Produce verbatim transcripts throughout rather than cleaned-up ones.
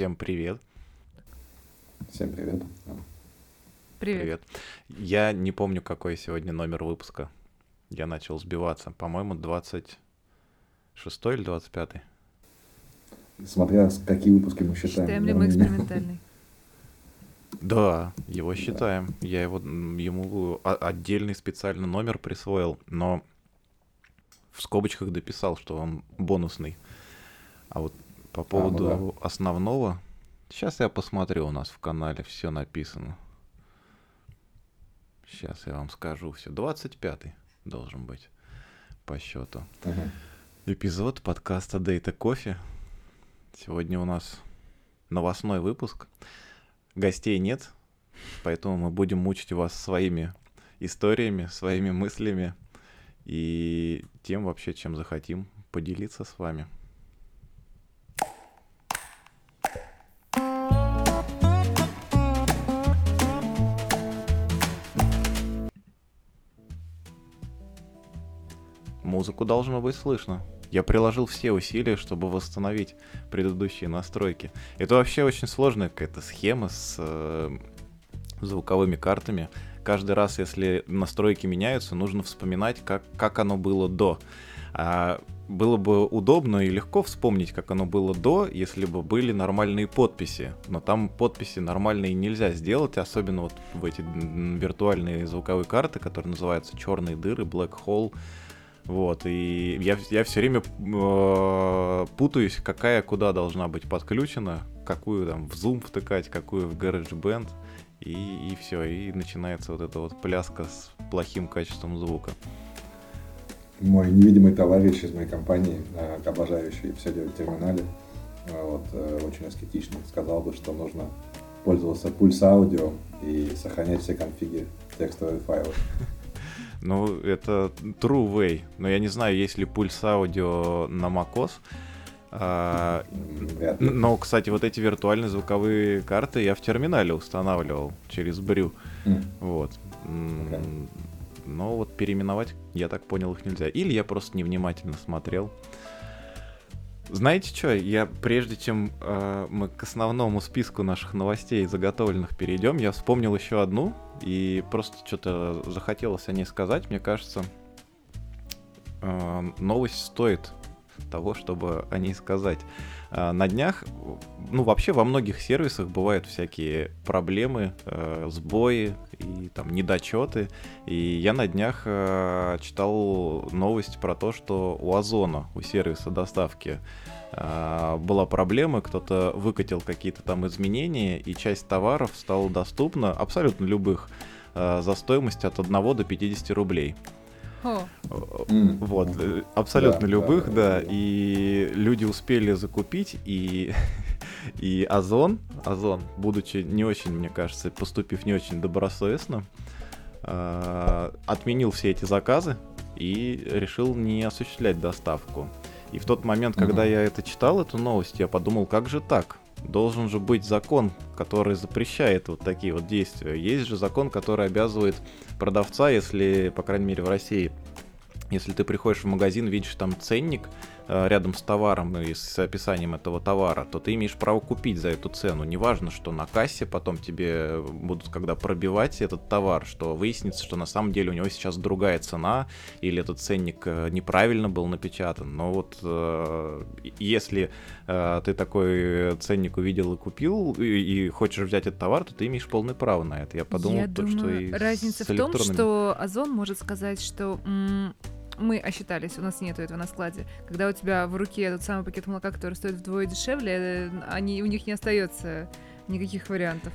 Всем привет. Всем привет. Привет. Привет. Я не помню, какой сегодня номер выпуска. Я начал сбиваться. По-моему, двадцать шестой или двадцать пятый? Смотря какие выпуски мы считаем. Считаем ли мы экспериментальный? Да, его считаем. Да. Я его, ему отдельный специально номер присвоил, но в скобочках дописал, что он бонусный. А вот по поводу а, ну да. основного... Сейчас я посмотрю, у нас в канале все написано. Сейчас я вам скажу все. двадцать пятый должен быть по счету. Ага. Эпизод подкаста Data Coffee. Сегодня у нас новостной выпуск. Гостей нет, поэтому мы будем мучить вас своими историями, своими мыслями и тем вообще, чем захотим поделиться с вами. Музыку должно быть слышно. Я приложил все усилия, чтобы восстановить предыдущие настройки. Это вообще очень сложная какая-то схема с э, звуковыми картами. Каждый раз, если настройки меняются, нужно вспоминать, как, как оно было до. А было бы удобно и легко вспомнить, как оно было до, если бы были нормальные подписи. Но там подписи нормальные нельзя сделать, особенно вот в эти виртуальные звуковые карты, которые называются «Черные дыры», «Black Hole». Вот, и я, я все время э, путаюсь, какая куда должна быть подключена, какую там в Zoom втыкать, какую в GarageBand, и, и все, и начинается вот эта вот пляска с плохим качеством звука. Мой невидимый товарищ из моей компании, облажающий все дело в терминале, вот, очень аскетично сказал бы, что нужно пользоваться пульс-аудио и сохранять все конфиги текстовые файлы. Ну, это true way. Но я не знаю, есть ли пульс аудио на macOS. А, но, кстати, вот эти виртуальные звуковые карты я в терминале устанавливал через Brew. Mm. Вот. Okay. Но вот переименовать, я так понял, их нельзя. Или я просто невнимательно смотрел. Знаете что, я прежде чем э, мы к основному списку наших новостей заготовленных перейдем, я вспомнил еще одну, и просто что-то захотелось о ней сказать. Мне кажется, э, новость стоит того, чтобы о ней сказать. Э, на днях, ну вообще во многих сервисах бывают всякие проблемы, э, сбои и там недочеты. И я на днях э, читал новость про то, что у Озона, у сервиса доставки, э, была проблема, кто-то выкатил какие-то там изменения, и часть товаров стала доступна, абсолютно любых, э, за стоимость от один до пятидесяти рублей. Oh. Вот, mm-hmm. абсолютно да, любых, да, да, да, и люди успели закупить, и, и Озон, Озон, будучи не очень, мне кажется, поступив не очень добросовестно, э, отменил все эти заказы и решил не осуществлять доставку. И в тот момент, mm-hmm. когда я это читал, эту новость, я подумал, как же так? Должен же быть закон, который запрещает вот такие вот действия. Есть же закон, который обязывает продавца, если, по крайней мере, в России, если ты приходишь в магазин, видишь там ценник э, рядом с товаром и с описанием этого товара, то ты имеешь право купить за эту цену. Неважно, что на кассе потом тебе будут, когда пробивать этот товар, что выяснится, что на самом деле у него сейчас другая цена, или этот ценник неправильно был напечатан. Но вот э, если э, ты такой ценник увидел и купил, и, и хочешь взять этот товар, то ты имеешь полное право на это. Я подумал, Я то, думаю, что и разница в том, что Озон может сказать, что... М- мы осчитались, у нас нету этого на складе. Когда у тебя в руке тот самый пакет молока, который стоит вдвое дешевле, они, у них не остается никаких вариантов.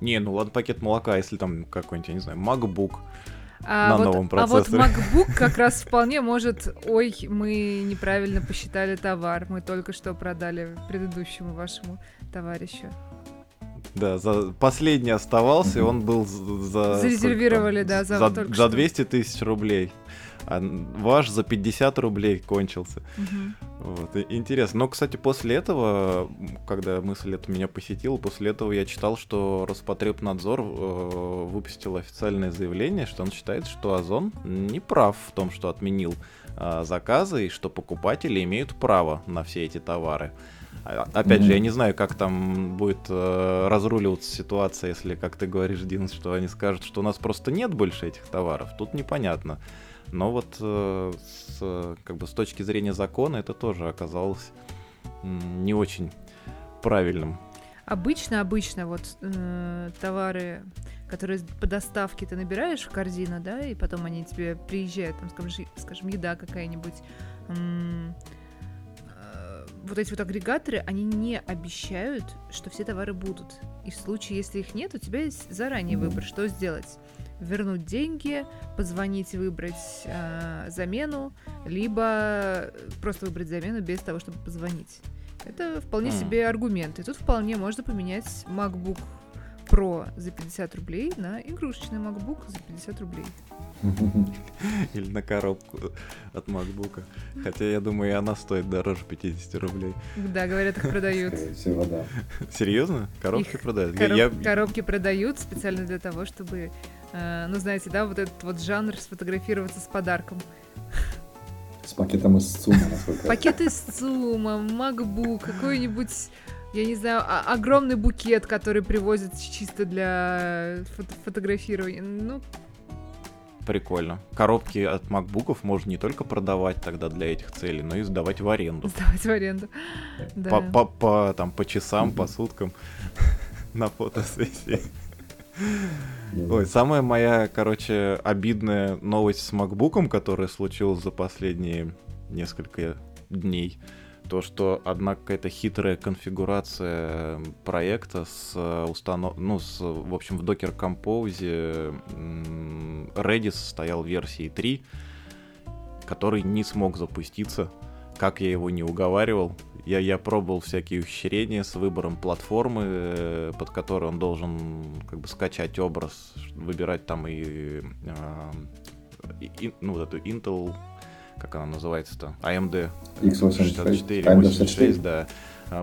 Не, ну ладно, пакет молока, если там какой-нибудь, я не знаю, MacBook а на вот, новом процессоре. А вот MacBook как раз вполне может, ой, мы неправильно посчитали товар, мы только что продали предыдущему вашему товарищу. Да, за... последний оставался, и он был за... Зарезервировали, да, за, за, за двести тысяч рублей. А ваш за пятьдесят рублей кончился. Угу. Вот. Интересно. Но, кстати, после этого, когда мысль эта меня посетила, после этого я читал, что Роспотребнадзор э, выпустил официальное заявление, что он считает, что Озон не прав в том, что отменил э, заказы, и что покупатели имеют право на все эти товары. Опять mm-hmm. же, я не знаю, как там будет э, разруливаться ситуация, если, как ты говоришь, Дин, что они скажут, что у нас просто нет больше этих товаров. Тут непонятно. Но вот э, с, как бы с точки зрения закона это тоже оказалось м, не очень правильным. Обычно, обычно вот э, товары, которые по доставке ты набираешь в корзину, да, и потом они тебе приезжают, там, скажем, скажем еда какая-нибудь. М- Вот эти вот агрегаторы, они не обещают, что все товары будут. И в случае, если их нет, у тебя есть заранее выбор, что сделать. Вернуть деньги, позвонить, выбрать э, замену, либо просто выбрать замену без того, чтобы позвонить. Это вполне mm. себе аргумент. И тут вполне можно поменять MacBook Pro за пятьдесят рублей на игрушечный MacBook за пятьдесят рублей. Или на коробку от MacBook. Хотя, я думаю, и она стоит дороже пятьдесят рублей. Да, говорят, их продают. Скорее всего, да. Серьезно? Коробки их продают? Короб... Я... Коробки продают специально для того, чтобы, э, ну, знаете, да, вот этот вот жанр сфотографироваться с подарком. С пакетом из ЦУМа, насколько я знаю. Пакеты с ЦУМом, MacBook, какой-нибудь... Я не знаю, а- огромный букет, который привозят чисто для фото- фотографирования. Ну, прикольно. Коробки от макбуков можно не только продавать тогда для этих целей, но и сдавать в аренду. Сдавать в аренду, да. По там по часам, по суткам на фотосессии. Ой, самая моя, короче, обидная новость с макбуком, которая случилась за последние несколько дней, то, что одна какая-то хитрая конфигурация проекта с установ... ну, с, в общем, в Docker Compose Redis стоял в версии три, который не смог запуститься, как я его не уговаривал. Я, я пробовал всякие ухищрения с выбором платформы, под которой он должен как бы скачать образ, выбирать там и, и, и ну, вот эту Intel... Как она называется-то? эй эм ди икс восемьдесят четыре, восемьдесят шесть, да.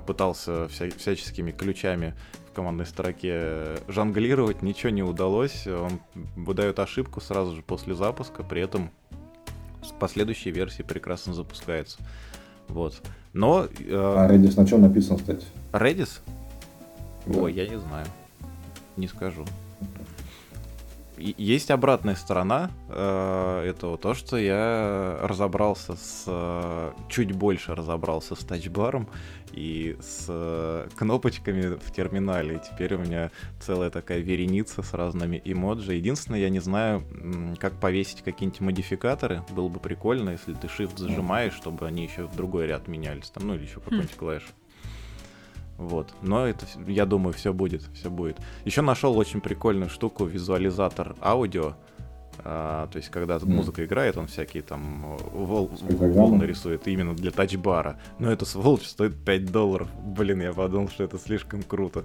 Пытался вся- всяческими ключами в командной строке жонглировать, ничего не удалось. Он выдает ошибку сразу же после запуска, при этом с последующей версии прекрасно запускается. Вот. Но... Э... А Redis на чем написан, кстати? Redis? Да. Ой, я не знаю. Не скажу. Есть обратная сторона э, этого, то, что я разобрался с... Чуть больше разобрался с тачбаром и с кнопочками в терминале. И теперь у меня целая такая вереница с разными эмоджи. Единственное, я не знаю, как повесить какие-нибудь модификаторы. Было бы прикольно, если ты shift зажимаешь, чтобы они еще в другой ряд менялись. Там, ну, или еще какой-нибудь клавиш. Вот, но это, я думаю, все будет, все будет. Еще нашел очень прикольную штуку, визуализатор аудио, а, то есть когда mm. музыка играет, он всякие там вол- волны рисует именно для тачбара. Но эта сволочь стоит пять долларов. Блин, я подумал, что это слишком круто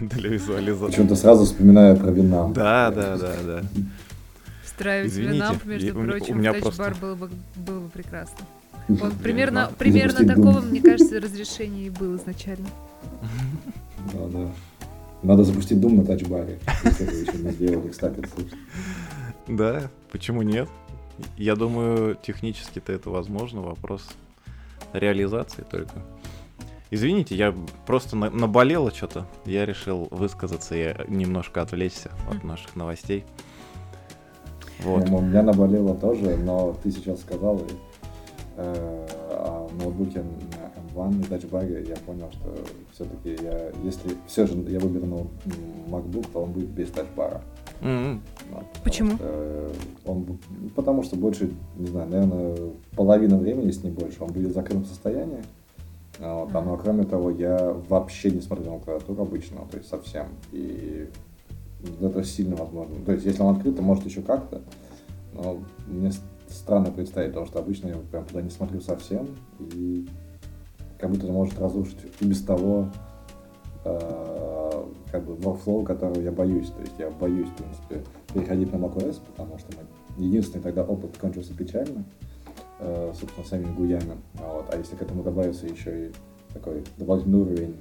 для визуализатора. Почему-то сразу вспоминаю про Winamp. Да, да, да, да. Встраивать Winamp, между прочим, тачбар было бы прекрасно. Он примерно, примерно такого, Doom. Мне кажется, разрешение и было изначально. Да, да. Надо запустить Doom на тачбаре, если вы еще не сделали, кстати. Да, почему нет? Я думаю, технически-то это возможно, вопрос реализации только. Извините, я просто на- наболело что-то, я решил высказаться и немножко отвлечься от наших новостей. Вот. У меня наболело тоже, но ты сейчас сказал... И... о ноутбуке на эм один и тачбаре, я понял, что все-таки я, если все же я выберу MacBook, то он будет без тачбара. Mm-hmm. Вот, почему? Потому что, он, потому что больше, не знаю, наверное, половина времени, если не больше, он будет в закрытом состоянии. Вот, mm-hmm. Но кроме того, я вообще не смотрел на клавиатуру обычно, то есть совсем. И это сильно возможно. То есть если он открыт, то может еще как-то, но мне странно представить, потому что обычно я прям туда не смотрю совсем, и как будто может разрушить и без того э, как бы workflow, которого я боюсь. То есть я боюсь, в принципе, переходить на macOS, потому что мы... единственный тогда опыт кончился печально, э, собственно, самим Гуяном. Вот. А если к этому добавится еще и такой дополнительный уровень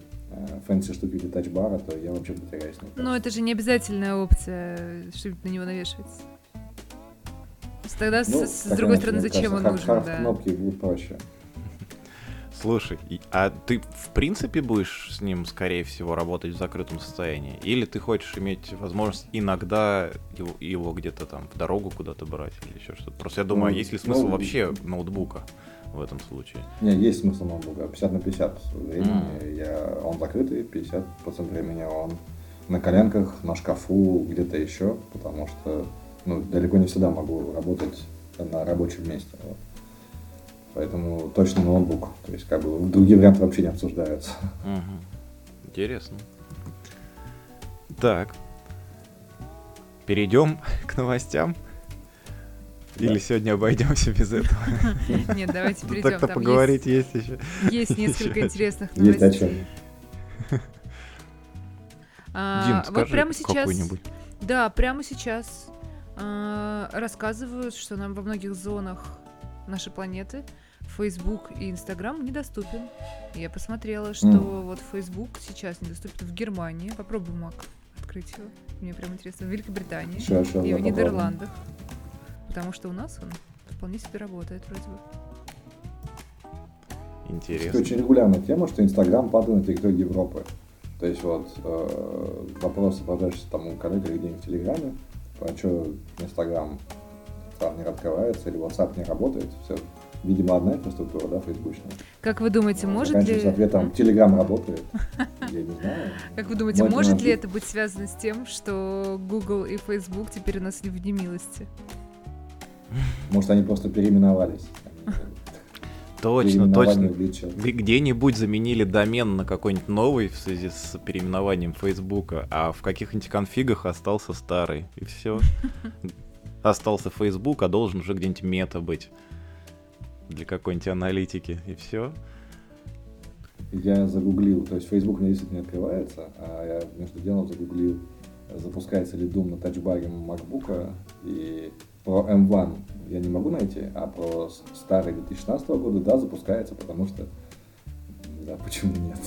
фэнси штуки для тачбара, то я вообще потеряюсь. Но это же не обязательная опция, чтобы на него навешиваться. Тогда, ну, с, с другой стороны, зачем он нужен? Хар-хар-кнопки будут проще. Слушай, а ты в принципе будешь с ним, скорее всего, работать в закрытом состоянии? Или ты хочешь иметь возможность иногда его, его где-то там в дорогу куда-то брать или еще что-то? Просто я думаю, ну, есть ли смысл ну, вообще ноутбука в этом случае? Нет, есть смысл ноутбука. пятьдесят на пятьдесят времени. Mm. Я, он закрытый, пятьдесят процентов времени он на коленках, на шкафу, где-то еще, потому что ну, далеко не всегда могу работать на рабочем месте. Вот. Поэтому точно ноутбук. То есть, как бы, другие варианты вообще не обсуждаются. Угу. Интересно. Так. Перейдем к новостям. Да. Или сегодня обойдемся без этого? Нет, давайте перейдем. Так-то поговорить есть еще. Есть несколько интересных новостей. Есть о чем. Дим, скажи какой-нибудь. Да, прямо сейчас рассказывают, что нам во многих зонах нашей планеты Facebook и Instagram недоступен. Я посмотрела, что mm. вот Facebook сейчас недоступен в Германии. Попробуй Mac открыть его. Мне прям интересно. В Великобритании сейчас, сейчас и в Нидерландах. Попробую. Потому что у нас он вполне себе работает вроде бы. Интересно. Это очень регулярная тема, что Instagram падает на территории Европы. То есть вот э, вопросы продажи там у коллег или где-нибудь в Телеграме. А что Instagram там не открывается или WhatsApp не работает, все, видимо, одна инфраструктура, да, фейсбучная. Как вы думаете, может ли... С ответом Telegram работает, я не знаю. Как вы думаете, может ли это быть связано с тем, что Google и Facebook теперь у нас не в немилости? Может, они просто переименовались. Точно, точно. Где-нибудь заменили домен на какой-нибудь новый в связи с переименованием Facebook, а в каких-нибудь конфигах остался старый, и все. Остался Facebook, а должен уже где-нибудь мета быть для какой-нибудь аналитики, и все. Я загуглил, то есть Facebook мне действительно не открывается, а я между делом загуглил, запускается ли Doom на тачбаре MacBook, и про эм один я не могу найти, а про старый две тысячи шестнадцатого года, да, запускается, потому что, да, почему нет.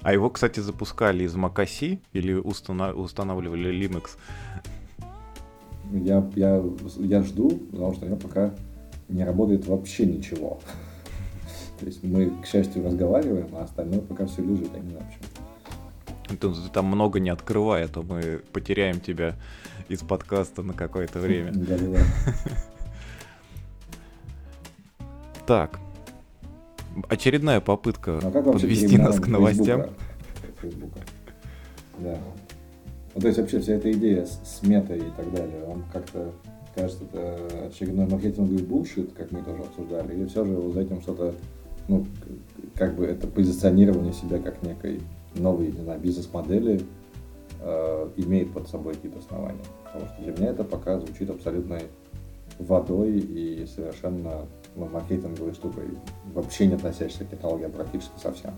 А его, кстати, запускали из macOS или устанавливали Linux? Я, я, я жду, потому что у меня пока не работает вообще ничего. То есть мы, к счастью, разговариваем, а остальное пока все лежит, я не знаю почему. Ты там много не открывай, а то мы потеряем тебя из подкаста на какое-то время. Так, очередная попытка подвести нас к новостям. Да. Ну, то есть вообще вся эта идея с, с метой и так далее, он как-то, кажется, это очередной маркетинговый булшит, как мы тоже обсуждали, или все же вот за этим что-то, ну, как бы это позиционирование себя как некой новой, не знаю, бизнес-модели э, имеет под собой какие-то основания. Потому что для меня это пока звучит абсолютной водой и совершенно ну, маркетинговой штукой, вообще не относящейся к технологии практически совсем.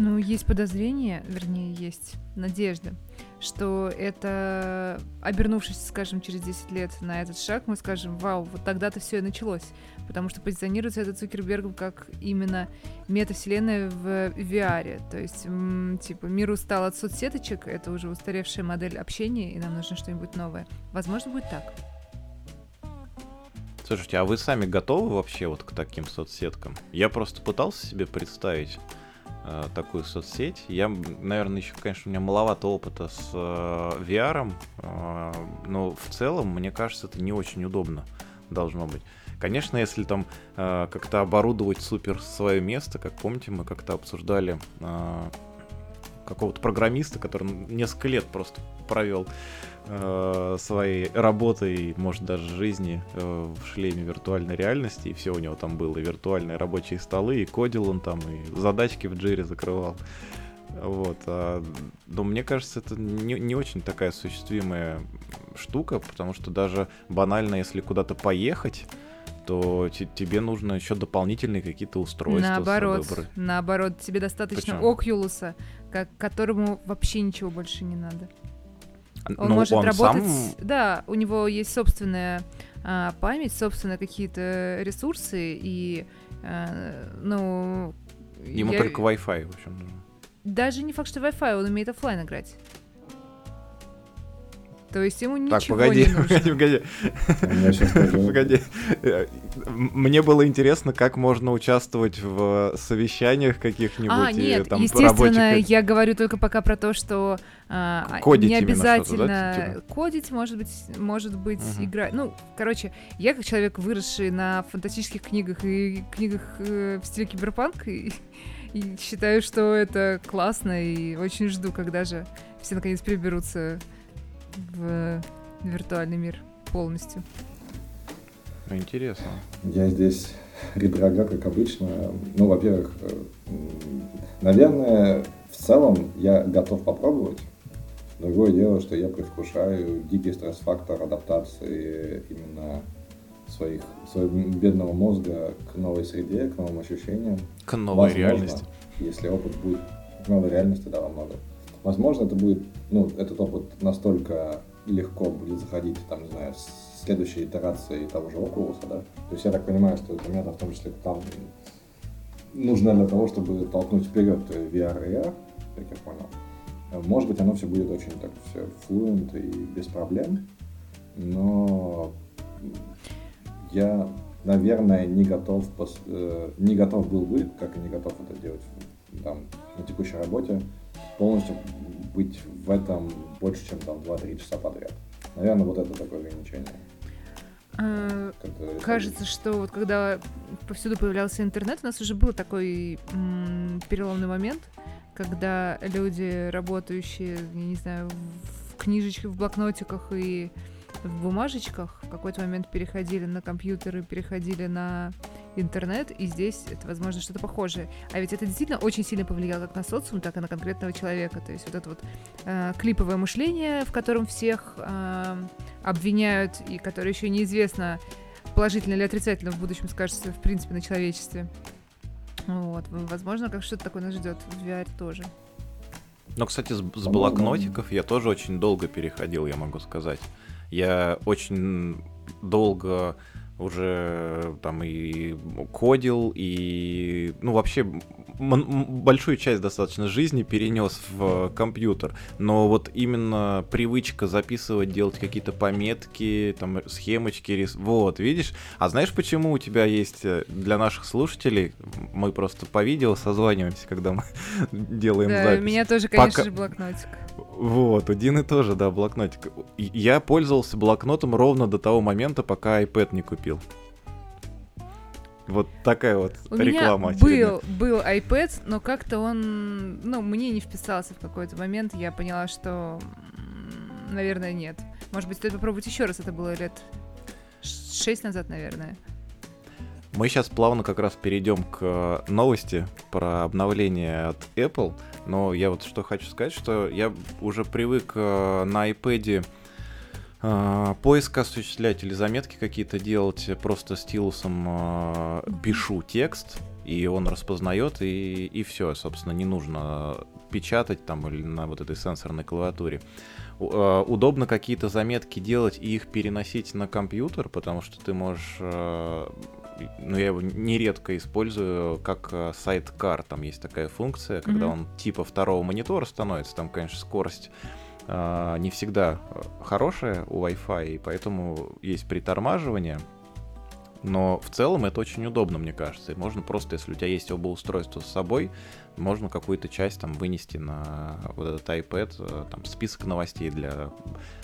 Ну, есть подозрение, вернее, есть надежда, что это, обернувшись, скажем, через десять лет на этот шаг, мы скажем, вау, вот тогда-то все и началось, потому что позиционируется этот Цукербергом как именно метавселенная в ви ар, то есть, м- типа, мир устал от соцсеточек, это уже устаревшая модель общения, и нам нужно что-нибудь новое. Возможно, будет так. Слушайте, а вы сами готовы вообще вот к таким соцсеткам? Я просто пытался себе представить такую соцсеть. Я, наверное, еще, конечно, у меня маловато опыта с ви ар, но в целом, мне кажется, это не очень удобно должно быть. Конечно, если там как-то оборудовать супер свое место, как помните, мы как-то обсуждали какого-то программиста, который несколько лет просто провел своей работой, может даже жизни в шлеме виртуальной реальности, и все у него там было, и виртуальные рабочие столы, и кодил он там, и задачки в джире закрывал. Вот. Но мне кажется, это не, не очень такая осуществимая штука, потому что даже банально, если куда-то поехать, то т- тебе нужно еще дополнительные какие-то устройства. Наоборот, наоборот, тебе достаточно Oculus, к которому вообще ничего больше не надо. Он ну, может он работать, сам... да, у него есть собственная а, память, собственные какие-то ресурсы, и, а, ну... Ему я... только Wi-Fi, в общем. Даже не факт, что Wi-Fi, он умеет офлайн играть. То То есть ему ничего так, погоди, не нужно. Погоди, погоди. погоди. Мне было интересно, как можно участвовать в совещаниях каких-нибудь. А, нет, и, там, естественно, рабочих... я говорю только пока про то, что а, не обязательно да? кодить, может быть, может быть угу. играть. Ну, короче, я как человек, выросший на фантастических книгах и книгах э, в стиле киберпанк, и, и считаю, что это классно, и очень жду, когда же все наконец переберутся в виртуальный мир полностью. Интересно. Я здесь ретрога, как обычно. Ну, во-первых, наверное, в целом я готов попробовать. Другое дело, что я предвкушаю дикий стресс-фактор адаптации именно своих, своего бедного мозга к новой среде, к новым ощущениям. К новой возможно, реальности. Если опыт будет к новой реальности, да, во много. Возможно, это будет, ну, этот опыт настолько легко будет заходить, там, не знаю, с следующей итерацией того же Oculus, да. То есть я так понимаю, что это мета, в том числе, там нужно для того, чтобы толкнуть вперед ви ар и эй ар, как я понял. Может быть, оно все будет очень так все флуент и без проблем, но я, наверное, не готов, пос... не готов был бы, как и не готов это делать там, на текущей работе, полностью быть в этом больше, чем там два-три часа подряд. Наверное, вот это такое ограничение. А, кажется, что вот когда повсюду появлялся интернет, у нас уже был такой м- переломный момент, когда люди, работающие, не знаю, в книжечках, в блокнотиках и в бумажечках, в какой-то момент переходили на компьютеры, переходили на интернет, и здесь это, возможно, что-то похожее. А ведь это действительно очень сильно повлияло как на социум, так и на конкретного человека. То есть вот это вот э, клиповое мышление, в котором всех э, обвиняют, и которое еще неизвестно, положительно или отрицательно в будущем скажется, в принципе, на человечестве. Вот. Возможно, как что-то такое нас ждет в ви ар тоже. Ну, кстати, с, с блокнотиков я тоже очень долго переходил, я могу сказать. Я очень долго... уже там и кодил, и, ну, вообще м- большую часть достаточно жизни перенес в компьютер. Но вот именно привычка записывать, делать какие-то пометки, там, схемочки, рис... вот, видишь? А знаешь, почему у тебя есть для наших слушателей? Мы просто по видео созваниваемся, когда мы делаем да, запись. Да, у меня тоже, конечно Пока... же, блокнотик. Вот, у Дины тоже, да, блокнотик. Я пользовался блокнотом ровно до того момента, пока iPad не купил. Вот такая вот у реклама. У меня был, был iPad, но как-то он, ну, мне не вписался в какой-то момент. Я поняла, что, наверное, нет. Может быть, стоит попробовать еще раз. Это было лет шесть назад, наверное. Мы сейчас плавно как раз перейдем к новости про обновление от Apple. Но я вот что хочу сказать, что я уже привык на iPad... поиск осуществлять или заметки какие-то делать, просто стилусом э, пишу текст, и он распознает, и, и все, собственно, не нужно печатать там или на вот этой сенсорной клавиатуре. Э, удобно какие-то заметки делать и их переносить на компьютер, потому что ты можешь... Э, ну, я его нередко использую как сайдкар, там есть такая функция, когда mm-hmm. он типа второго монитора становится, там, конечно, скорость... Uh, не всегда хорошая у Wi-Fi, и поэтому есть притормаживание, но в целом это очень удобно, мне кажется. И можно просто, если у тебя есть оба устройства с собой, можно какую-то часть там вынести на вот этот iPad, там список новостей для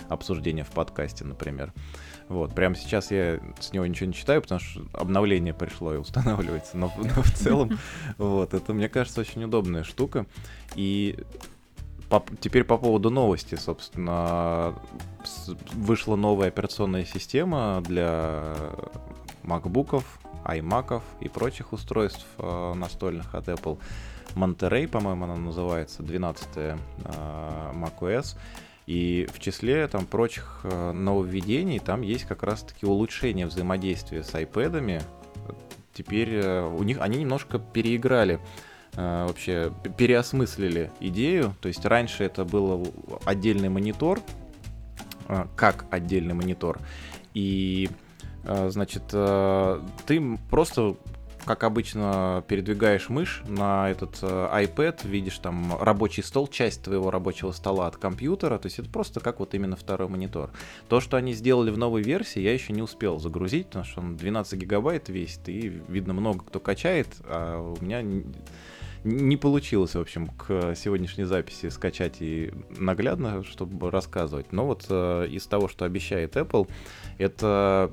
обсуждения в подкасте, например. Вот, прямо сейчас я с него ничего не читаю, потому что обновление пришло и устанавливается, но, но в целом, вот, это, мне кажется, очень удобная штука, и... Теперь по поводу новости, собственно, вышла новая операционная система для MacBook'ов, iMac'ов и прочих устройств настольных от Apple. Monterey, по-моему, она называется, двенадцатая macOS. И в числе там прочих нововведений там есть как раз-таки улучшение взаимодействия с iPad'ами. Теперь у них они немножко переиграли. Вообще переосмыслили идею, то есть раньше это был отдельный монитор, как отдельный монитор, и, значит, ты просто как обычно, передвигаешь мышь на этот iPad, видишь там рабочий стол, часть твоего рабочего стола от компьютера, то есть это просто как вот именно второй монитор. То, что они сделали в новой версии, я еще не успел загрузить, потому что он двенадцать гигабайт весит, и, видно, много кто качает, а у меня... Не получилось, в общем, к сегодняшней записи скачать и наглядно, чтобы рассказывать. Но вот э, из того, что обещает Apple, это...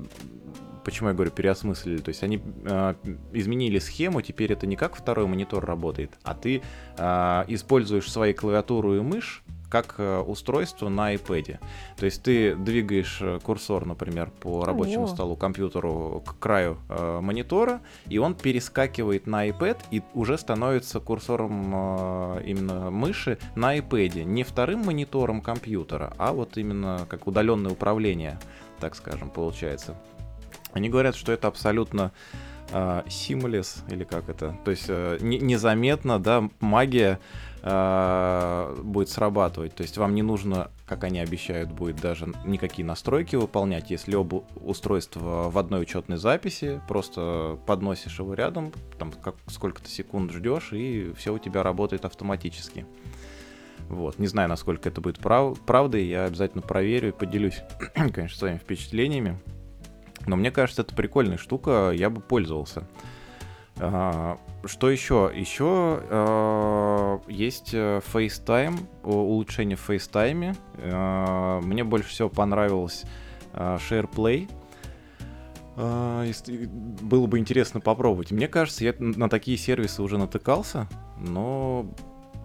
Почему я говорю переосмыслили? То есть они э, изменили схему, теперь это не как второй монитор работает, а ты э, используешь свою клавиатуру и мышь как устройство на iPad. То есть ты двигаешь курсор, например, по рабочему О. столу, компьютеру к краю э, монитора, и он перескакивает на iPad и уже становится курсором э, именно мыши на iPad. Не вторым монитором компьютера, а вот именно как удаленное управление, так скажем, получается. Они говорят, что это абсолютно э, seamless, или как это, то есть э, не, незаметно, да, магия э, будет срабатывать, то есть вам не нужно, как они обещают, будет даже никакие настройки выполнять, если оба устройства в одной учетной записи, просто подносишь его рядом, там как, сколько-то секунд ждешь, и все у тебя работает автоматически. Вот. Не знаю, насколько это будет прав- правдой, я обязательно проверю и поделюсь, конечно, своими впечатлениями. Но мне кажется, это прикольная штука, я бы пользовался. Что еще? Еще есть FaceTime, улучшение в FaceTime. Мне больше всего понравилось SharePlay. Было бы интересно попробовать. Мне кажется, я на такие сервисы уже натыкался, но,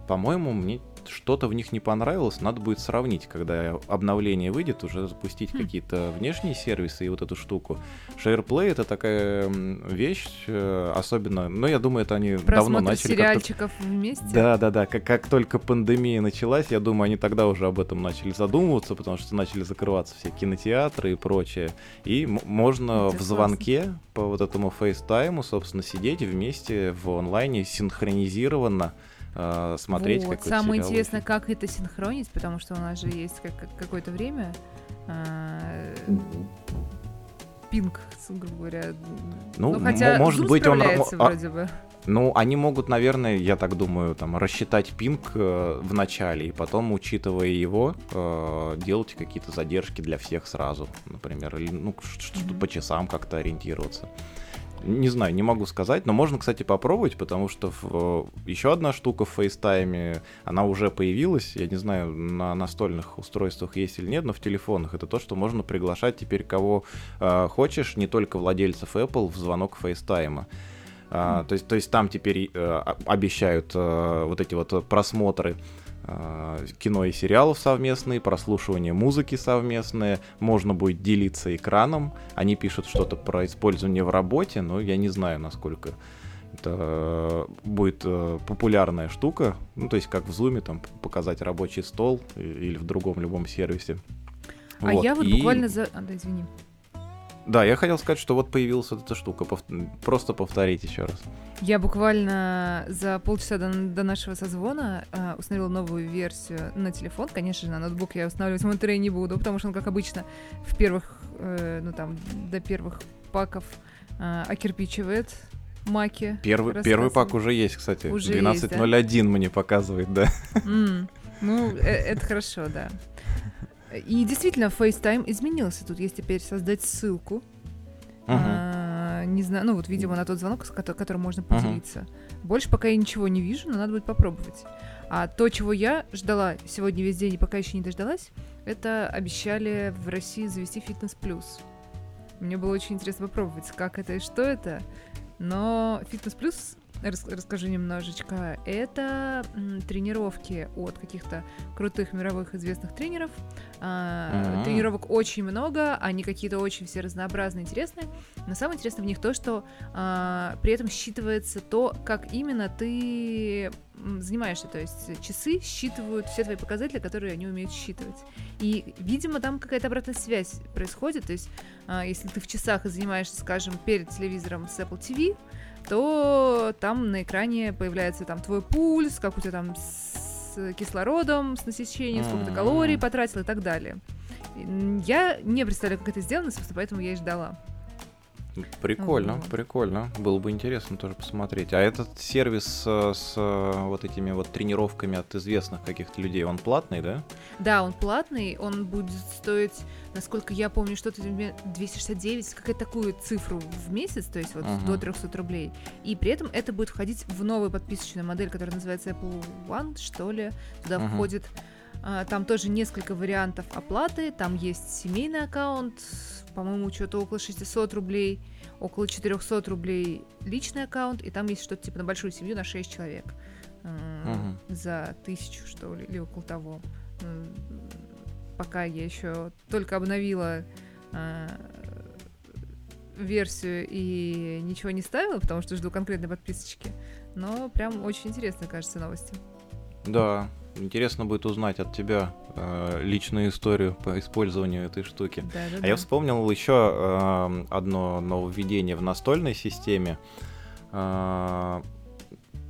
по-моему, мне что-то в них не понравилось, надо будет сравнить, когда обновление выйдет, уже запустить mm. какие-то внешние сервисы и вот эту штуку. SharePlay — это такая вещь, особенно, ну, я думаю, это они Просмотр давно начали. Просмотр сериальчиков как-то... вместе? Да-да-да, как, как только пандемия началась, я думаю, они тогда уже об этом начали задумываться, потому что начали закрываться все кинотеатры и прочее. И м- можно это в звонке классно. По вот этому FaceTime, собственно, сидеть вместе в онлайне синхронизированно, смотреть вот, какой-то самое сериал. Интересное, как это синхронить, потому что у нас же есть как- какое-то время э- пинг, грубо говоря. Ну, ну хотя м- может Zoom быть, справляется он... вроде а... бы. Ну, они могут, наверное, я так думаю, там, рассчитать пинг э, в начале, и потом, учитывая его, э, делать какие-то задержки для всех сразу, например, или ну, что-то mm-hmm. по часам как-то ориентироваться. Не знаю, не могу сказать, но можно, кстати, попробовать, потому что в... еще одна штука в FaceTime, она уже появилась, я не знаю, на настольных устройствах есть или нет, но в телефонах это то, что можно приглашать теперь кого э, хочешь, не только владельцев Apple, в звонок FaceTime. А, то есть, то есть там теперь э, обещают э, вот эти вот просмотры э, кино и сериалов совместные, прослушивание музыки совместное, можно будет делиться экраном. Они пишут что-то про использование в работе, но я не знаю, насколько это будет э, популярная штука. Ну, то есть как в Zoom, там, показать рабочий стол или в другом любом сервисе. А вот. я вот и... буквально за... А, да, извини. Да, я хотел сказать, что вот появилась вот эта штука. Пов... Просто повторить еще раз. Я буквально за полчаса до, до нашего созвона э, установила новую версию на телефон. Конечно же, на ноутбук я устанавливать Monterey не буду, потому что он, как обычно, в первых, э, ну там, до первых паков э, окирпичивает маки. Первый, первый пак уже есть, кстати. Уже двенадцать ноль один есть, да? Мне показывает, да. Mm, ну, э, это хорошо, да. И действительно, FaceTime изменился. Тут есть теперь создать ссылку. Uh-huh. А, не знаю, ну вот, видимо, на тот звонок, с которым можно поделиться. Uh-huh. Больше пока я ничего не вижу, но надо будет попробовать. А то, чего я ждала сегодня весь день и пока еще не дождалась, это обещали в России завести «Фитнес+». Мне было очень интересно попробовать, как это и что это. Но «Фитнес+», расскажу немножечко, это тренировки от каких-то крутых мировых известных тренеров. Mm-hmm. Тренировок очень много, они какие-то очень все разнообразные, интересные. Но самое интересное в них то, что а, при этом считывается то, как именно ты занимаешься. То есть часы считывают все твои показатели, которые они умеют считывать. И, видимо, там какая-то обратная связь происходит. То есть а, если ты в часах занимаешься, скажем, перед телевизором с Apple ти ви, то там на экране появляется там твой пульс, как у тебя там с кислородом, с насыщением, сколько ты калорий потратил и так далее. Я не представляю, как это сделано, собственно, поэтому я и ждала. Прикольно, вот. прикольно. Было бы интересно тоже посмотреть. А этот сервис с вот этими вот тренировками от известных каких-то людей, он платный, да? Да, он платный. Он будет стоить, насколько я помню, что-то двести шестьдесят девять, какую-то такую цифру в месяц, то есть вот uh-huh. до триста рублей. И при этом это будет входить в новую подписочную модель, которая называется Apple One, что ли. Туда uh-huh. входит... Там тоже несколько вариантов оплаты. Там есть семейный аккаунт, по-моему, что-то около шестьсот рублей, около четыреста рублей личный аккаунт, и там есть что-то типа на большую семью, на шесть человек uh-huh. за тысячу, что ли, или около того. Пока я еще только обновила версию и ничего не ставила, потому что жду конкретной подписочки. Но прям очень интересно, кажется, новости. Да. Интересно будет узнать от тебя э, личную историю по использованию этой штуки. Да, да, а да. я вспомнил еще э, одно нововведение в настольной системе. Э,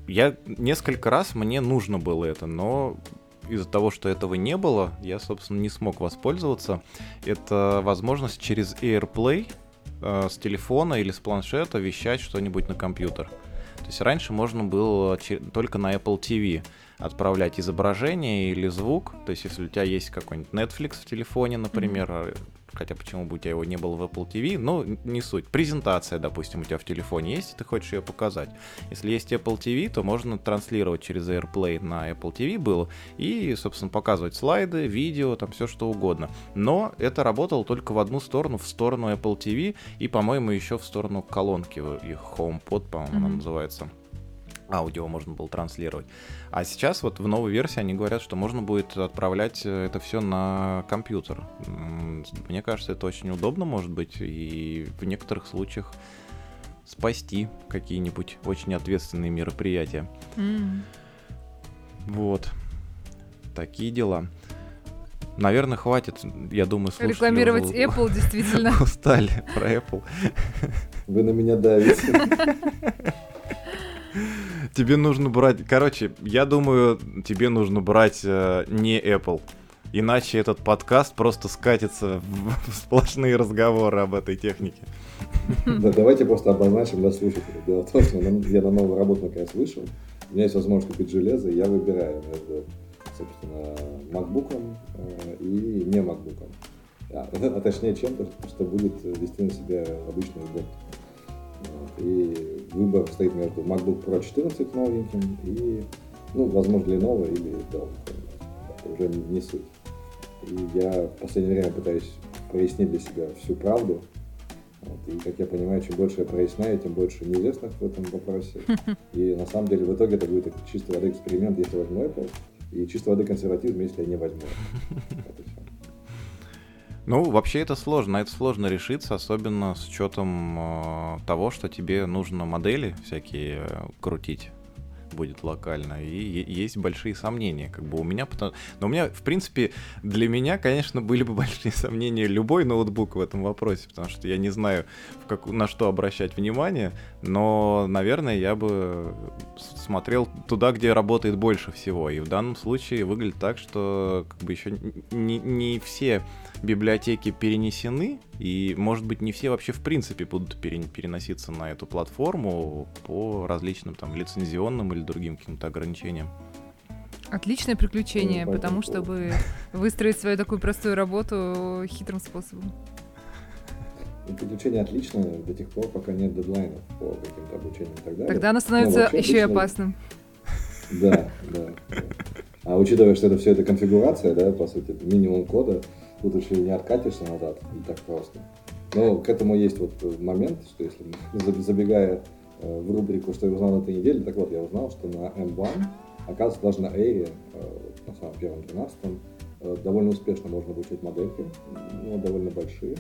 я несколько раз мне нужно было это, но из-за того, что этого не было, я, собственно, не смог воспользоваться. Это возможность через AirPlay э, с телефона или с планшета вещать что-нибудь на компьютер. То есть раньше можно было только на Apple ти ви отправлять изображение или звук, то есть если у тебя есть какой-нибудь Netflix в телефоне, например, mm-hmm. хотя почему бы у тебя его не было в Apple ти ви, но не суть. Презентация, допустим, у тебя в телефоне есть, и ты хочешь ее показать. Если есть Apple ти ви, то можно транслировать через AirPlay на Apple ти ви было и, собственно, показывать слайды, видео, там все что угодно. Но это работало только в одну сторону, в сторону Apple ти ви и, по-моему, еще в сторону колонки, их HomePod, по-моему, mm-hmm. она называется. Аудио можно было транслировать. А сейчас вот в новой версии они говорят, что можно будет отправлять это все на компьютер. Мне кажется, это очень удобно, может быть, и в некоторых случаях спасти какие-нибудь очень ответственные мероприятия. Mm-hmm. Вот. Такие дела. Наверное, хватит, я думаю, слушать. Рекламировать Apple, действительно. Устали про Apple. Вы на меня давите. Тебе нужно брать... Короче, я думаю, тебе нужно брать э, не Apple. Иначе этот подкаст просто скатится в, в сплошные разговоры об этой технике. Да, давайте просто обозначим для слушателей. Дело в том, что я на новую работу наконец вышел. У меня есть возможность купить железо, и я выбираю между, собственно, MacBook'ом и не MacBook'ом. А, а точнее чем-то, что будет вести на себя обычную работу. И выбор стоит между MacBook Pro четырнадцать новеньким и, ну, возможно, Lenovo или дал-и. Это уже не, не суть. И я в последнее время пытаюсь прояснить для себя всю правду. Вот. И, как я понимаю, чем больше я проясняю, тем больше неизвестных в этом вопросе. И, на самом деле, в итоге это будет чистой воды эксперимент, если возьму Apple, и чистой воды консерватизм, если я не возьму. Это все. Ну, вообще это сложно, это сложно решиться, особенно с учетом э, того, что тебе нужно модели всякие э, крутить будет локально, и, и есть большие сомнения, как бы у меня, потому... но у меня, в принципе, для меня, конечно, были бы большие сомнения любой ноутбук в этом вопросе, потому что я не знаю, в как... на что обращать внимание, но, наверное, я бы смотрел туда, где работает больше всего, и в данном случае выглядит так, что как бы еще не, не все... библиотеки перенесены, и, может быть, не все вообще в принципе будут переноситься на эту платформу по различным там лицензионным или другим каким-то ограничениям. Отличное приключение, ну, потому что чтобы выстроить свою такую простую работу хитрым способом. Приключение отлично до тех пор, пока нет дедлайнов по каким-то обучениям и так далее. Тогда оно становится еще и опасным. Да, да. А учитывая, что это все это конфигурация, да, по сути, минимум кода, тут еще не откатишься назад, не так просто. Но к этому есть вот момент, что если забегая в рубрику, что я узнал на этой неделе, так вот, я узнал, что на эм один, оказывается, даже на Air, на самом первом двенадцатом, довольно успешно можно обучать модельки, ну, довольно большие,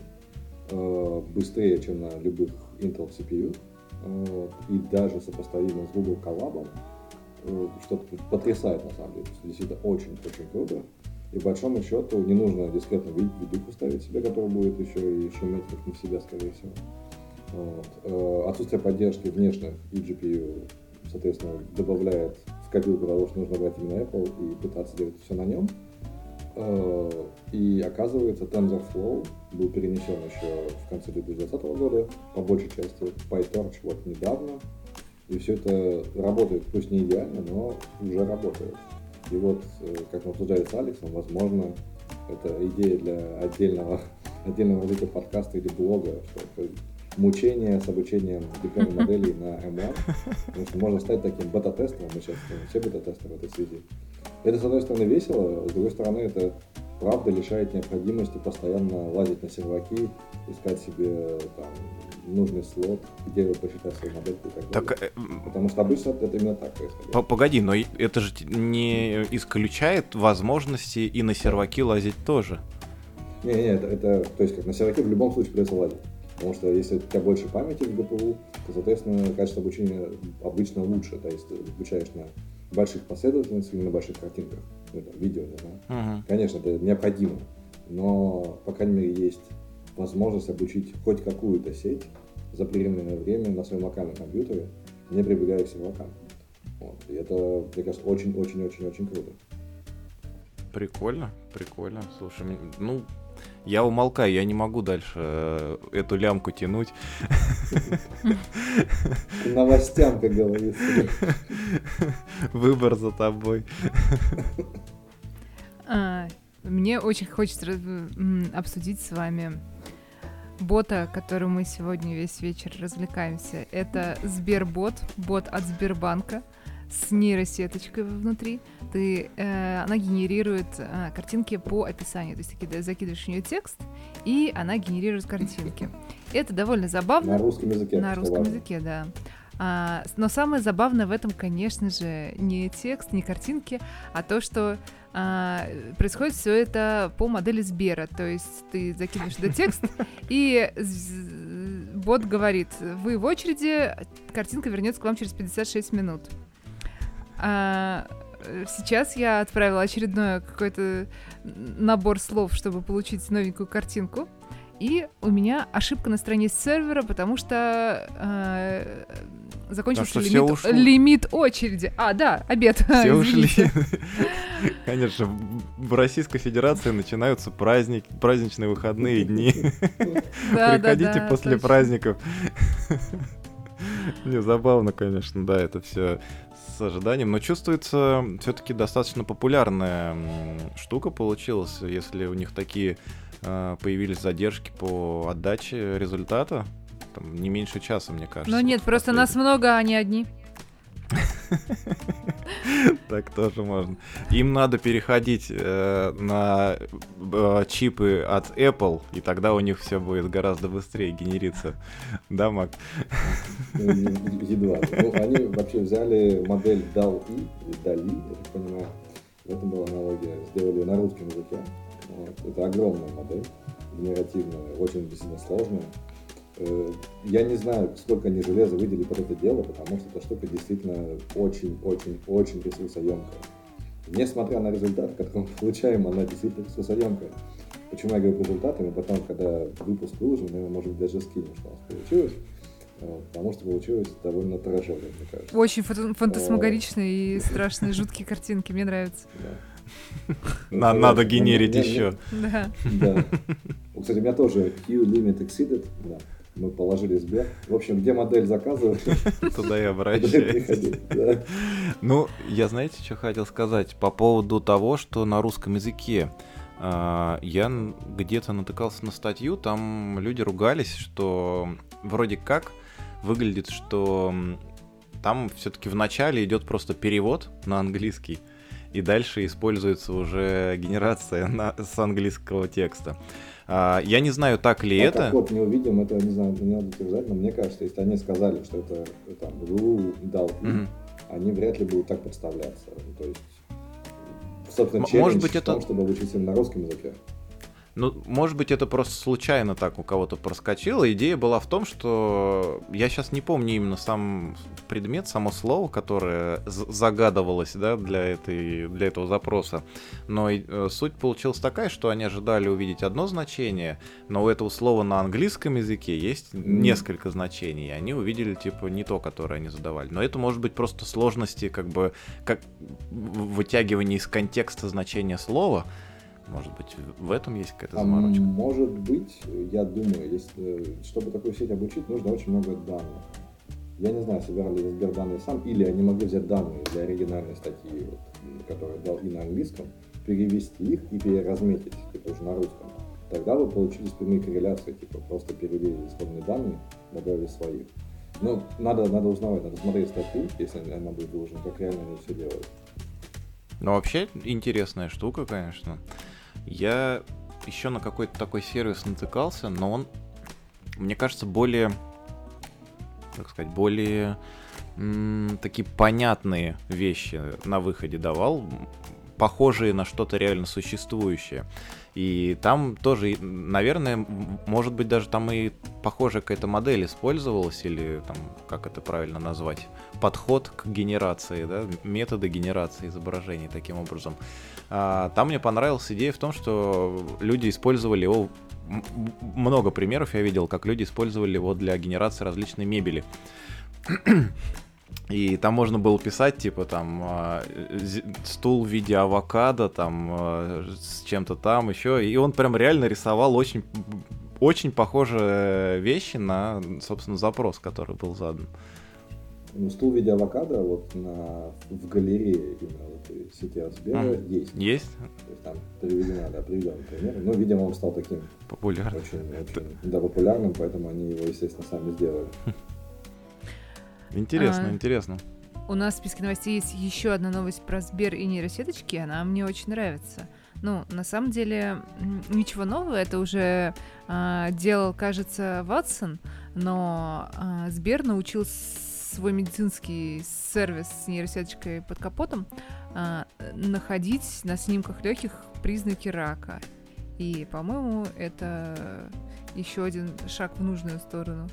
быстрее, чем на любых Intel си пи ю, и даже сопоставимо с Google Collab, что-то потрясает на самом деле, действительно очень-очень круто. И по большому счету не нужно дискретно видюху ставить себе, который будет еще и шуметь как на себя, скорее всего. Вот. Отсутствие поддержки внешних и джи пи ю, соответственно, добавляет в копилку того, что нужно брать именно Apple и пытаться делать все на нем. И оказывается, TensorFlow был перенесен еще в конце две тысячи двадцатого года, по большей части, PyTorch вот недавно. И все это работает, пусть не идеально, но уже работает. И вот, как мы обсуждали с Алексом, возможно, это идея для отдельного, отдельного развития подкаста или блога, что это мучение с обучением дипленных моделей на эм эл, потому что можно стать таким бета-тестером, мы сейчас все бета-тестеры в этой связи. Это, с одной стороны, весело, с другой стороны, это правда лишает необходимости постоянно лазить на серваки, искать себе там нужный слот, где вы посчитаете свою модельку и так, так далее. Потому что обычно это именно так происходит. Погоди, но это же не исключает возможности и на серваки лазить тоже. Не-не, это, это, то есть как на серваки в любом случае придется лазить. Потому что если у тебя больше памяти в джи пи ю, то, соответственно, качество обучения обычно лучше. То есть ты обучаешь на больших последовательностях или на больших картинках, ну, там, видео, не знаю. Uh-huh. Конечно, это необходимо, но, по крайней мере, есть возможность обучить хоть какую-то сеть за приемлемое время на своем локальном компьютере, не прибегая к сервакам. Вот. И это, мне кажется, очень-очень-очень-очень круто. Прикольно, прикольно. Слушай, ну... Я умолкаю, я не могу дальше эту лямку тянуть. К новостям, как говорится. Выбор за тобой. Мне очень хочется обсудить с вами бота, которым мы сегодня весь вечер развлекаемся. Это Сбербот, бот от Сбербанка. С нейросеточкой внутри, ты, э, она генерирует э, картинки по описанию. То есть ты закидываешь в нее текст, и она генерирует картинки. Это довольно забавно. На русском языке. На русском важно. языке, да. А, но самое забавное в этом, конечно же, не текст, не картинки, а то, что а, происходит все это по модели Сбера. То есть ты закидываешь этот текст, и бот говорит: вы в очереди, картинка вернется к вам через пятьдесят шесть минут. А сейчас я отправила очередной какой-то набор слов, чтобы получить новенькую картинку. И у меня ошибка на странице сервера, потому что э, закончился лимит, лимит очереди. А, да, обед. Все ушли. Конечно, в Российской Федерации начинаются праздники, праздничные выходные дни. Приходите после праздников. Не, забавно, конечно, да, это все с ожиданием, но чувствуется, все-таки достаточно популярная штука получилась, если у них такие э, появились задержки по отдаче результата, там, не меньше часа, мне кажется. Ну нет, вот просто нас много, а не одни. Так тоже можно. Им надо переходить э, на э, чипы от Apple, и тогда у них все будет гораздо быстрее генериться. Да, Мак? Едва. Ну, они вообще взяли модель дал и, дал и, я так понимаю. Это была аналогия. Сделали на русском языке. Вот. Это огромная модель, генеративная, очень действительно сложная. Я не знаю, сколько они железа выделили под это дело, потому что эта штука действительно очень-очень-очень ресурсоемкая. Несмотря на результат, который мы получаем, она действительно ресурсоемкая. Почему я говорю результаты? Мы потом, когда выпуск выложим, мы, может быть, даже скинем, что у нас получилось. Потому что получилось довольно трэшово, мне кажется. Очень фантасмагоричные и страшные, жуткие картинки, мне нравятся. Надо генерить еще. Да. Кстати, у меня тоже Q Limit Exceeded, да. Мы положили Сбер. В общем, где модель заказывали, туда и обращайтесь. Ну, я, знаете, что хотел сказать по поводу того, что на русском языке я где-то натыкался на статью, там люди ругались, что вроде как выглядит, что там все-таки в начале идет просто перевод на английский, и дальше используется уже генерация на, с английского текста. А, я не знаю, так ли а это. Так вот, не увидим, это не знаю, не надо утверждать, но мне кажется, если они сказали, что это там ру, дал, mm-hmm. они вряд ли будут так подставляться. То есть, собственно, челлендж в том, это... чтобы обучиться на русском языке. Ну, может быть, это просто случайно так у кого-то проскочило. Идея была в том, что я сейчас не помню именно сам предмет, само слово, которое загадывалось, да, для этой, для этого запроса. Но суть получилась такая, что они ожидали увидеть одно значение, но у этого слова на английском языке есть несколько значений, и они увидели, типа, не то, которое они задавали. Но это может быть просто сложности, как бы, как вытягивание из контекста значения слова. Может быть, в этом есть какая-то заморочка? Может быть, я думаю, если, чтобы такую сеть обучить, нужно очень много данных. Я не знаю, собирали ли Сберданные сам, или они могли взять данные для оригинальной статьи, вот, которую дал и на английском, перевести их и переразметить, типа уже на русском. Тогда вы получили прямые корреляции, типа просто перевели исходные данные, добавили своих. Ну, надо, надо узнавать, надо смотреть статью, если она будет выложена, как реально они все делают. Ну, вообще интересная штука, конечно. Я еще на какой-то такой сервис натыкался, но он, мне кажется, более, так сказать, более м- такие понятные вещи на выходе давал, похожие на что-то реально существующее. И там тоже, наверное, может быть, даже там и похожая какая-то модель использовалась, или там, как это правильно назвать, подход к генерации, да, методы генерации изображений таким образом. А, там мне понравилась идея в том, что люди использовали его, много примеров я видел, как люди использовали его для генерации различной мебели. И там можно было писать, типа, там, стул в виде авокадо, там, с чем-то там еще. И он прям реально рисовал очень, очень похожие вещи на, собственно, запрос, который был задан. Ну, стул в виде авокадо вот на, в галерее именно вот, сети от Сбера а, есть. Есть? То есть там приведена, да, приведен пример. Ну, видимо, он стал таким... Популярным. Очень, очень, да, популярным, поэтому они его, естественно, сами сделали. Интересно, а, интересно. У нас в списке новостей есть еще одна новость про Сбер и нейросеточки. Она мне очень нравится. Ну, на самом деле, ничего нового. Это уже а, делал, кажется, Ватсон. Но а, Сбер научил свой медицинский сервис с нейросеточкой под капотом а, находить на снимках легких признаки рака. И, по-моему, это еще один шаг в нужную сторону.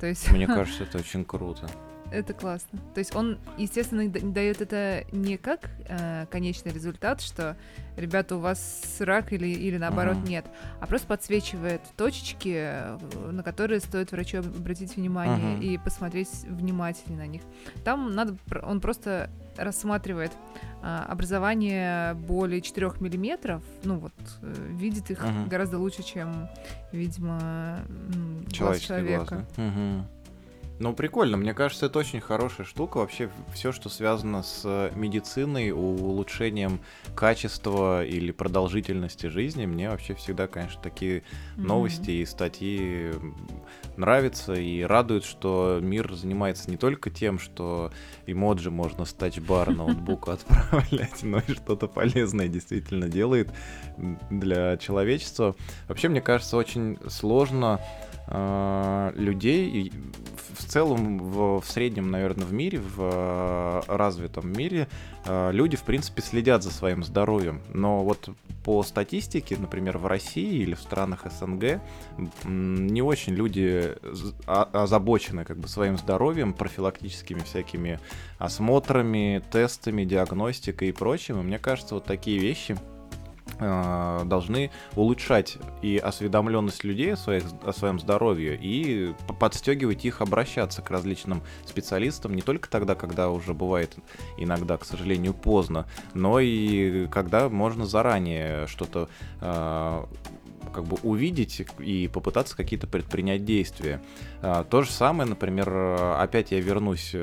То есть... Мне кажется, это очень круто. Это классно. То есть он, естественно, дает это не как э, конечный результат, что, ребята, у вас рак или, или наоборот uh-huh. нет, а просто подсвечивает точечки, на которые стоит врачу обратить внимание uh-huh. и посмотреть внимательнее на них. Там надо, он просто рассматривает э, образование более четырех миллиметров, ну вот, э, видит их uh-huh. гораздо лучше, чем, видимо, глаз человека. Глаз, да? Uh-huh. Ну, прикольно. Мне кажется, это очень хорошая штука. Вообще, все, что связано с медициной, улучшением качества или продолжительности жизни, мне вообще всегда, конечно, такие новости mm-hmm. и статьи нравятся и радуют, что мир занимается не только тем, что эмоджи можно с Touch Bar ноутбука отправлять, но и что-то полезное действительно делает для человечества. Вообще, мне кажется, очень сложно людей и в целом в, в среднем, наверное, в мире, в развитом мире люди, в принципе, следят за своим здоровьем. Но вот по статистике, например, в России или в странах эс эн гэ не очень люди озабочены как бы своим здоровьем, профилактическими всякими осмотрами, тестами, диагностикой и прочим. И мне кажется, вот такие вещи должны улучшать и осведомленность людей о, своих, о своем здоровье, и подстегивать их обращаться к различным специалистам не только тогда, когда уже бывает иногда, к сожалению, поздно, но и когда можно заранее что-то э, как бы увидеть и попытаться какие-то предпринять действия. Э, то же самое, например, опять я вернусь,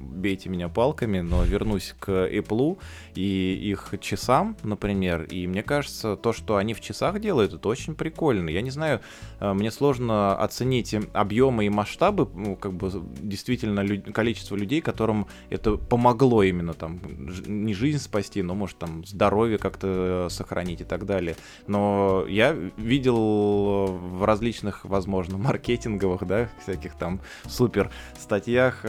бейте меня палками, но вернусь к Apple и их часам, например, и мне кажется, то, что они в часах делают, это очень прикольно. Я не знаю, мне сложно оценить объемы и масштабы, ну, как бы действительно люд... количество людей, которым это помогло именно там не жизнь спасти, но, может, там здоровье как-то сохранить и так далее. Но я видел в различных, возможно, маркетинговых, да, всяких там супер статьях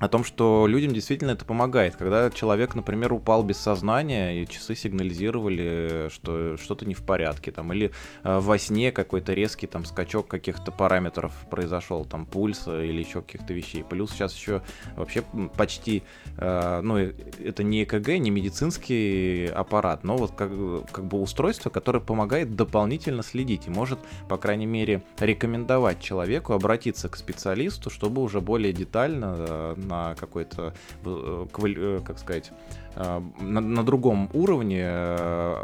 о том, что людям действительно это помогает. Когда человек, например, упал без сознания, и часы сигнализировали, что что-то не в порядке, там, или э, во сне какой-то резкий там скачок каких-то параметров произошел, там, пульса или еще каких-то вещей. Плюс сейчас еще вообще почти, э, ну, это не ЭКГ, не медицинский аппарат, но вот как, как бы устройство, которое помогает дополнительно следить и может, по крайней мере, рекомендовать человеку обратиться к специалисту, чтобы уже более детально на какой-то, как сказать, на, на другом уровне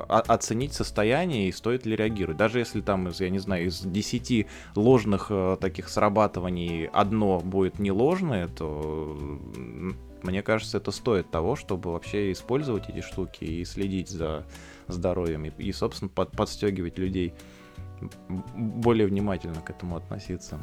оценить состояние и стоит ли реагировать. Даже если там, я не знаю, из десяти ложных таких срабатываний одно будет не ложное, то мне кажется, это стоит того, чтобы вообще использовать эти штуки и следить за здоровьем и, и собственно, под, подстегивать людей более внимательно к этому относиться.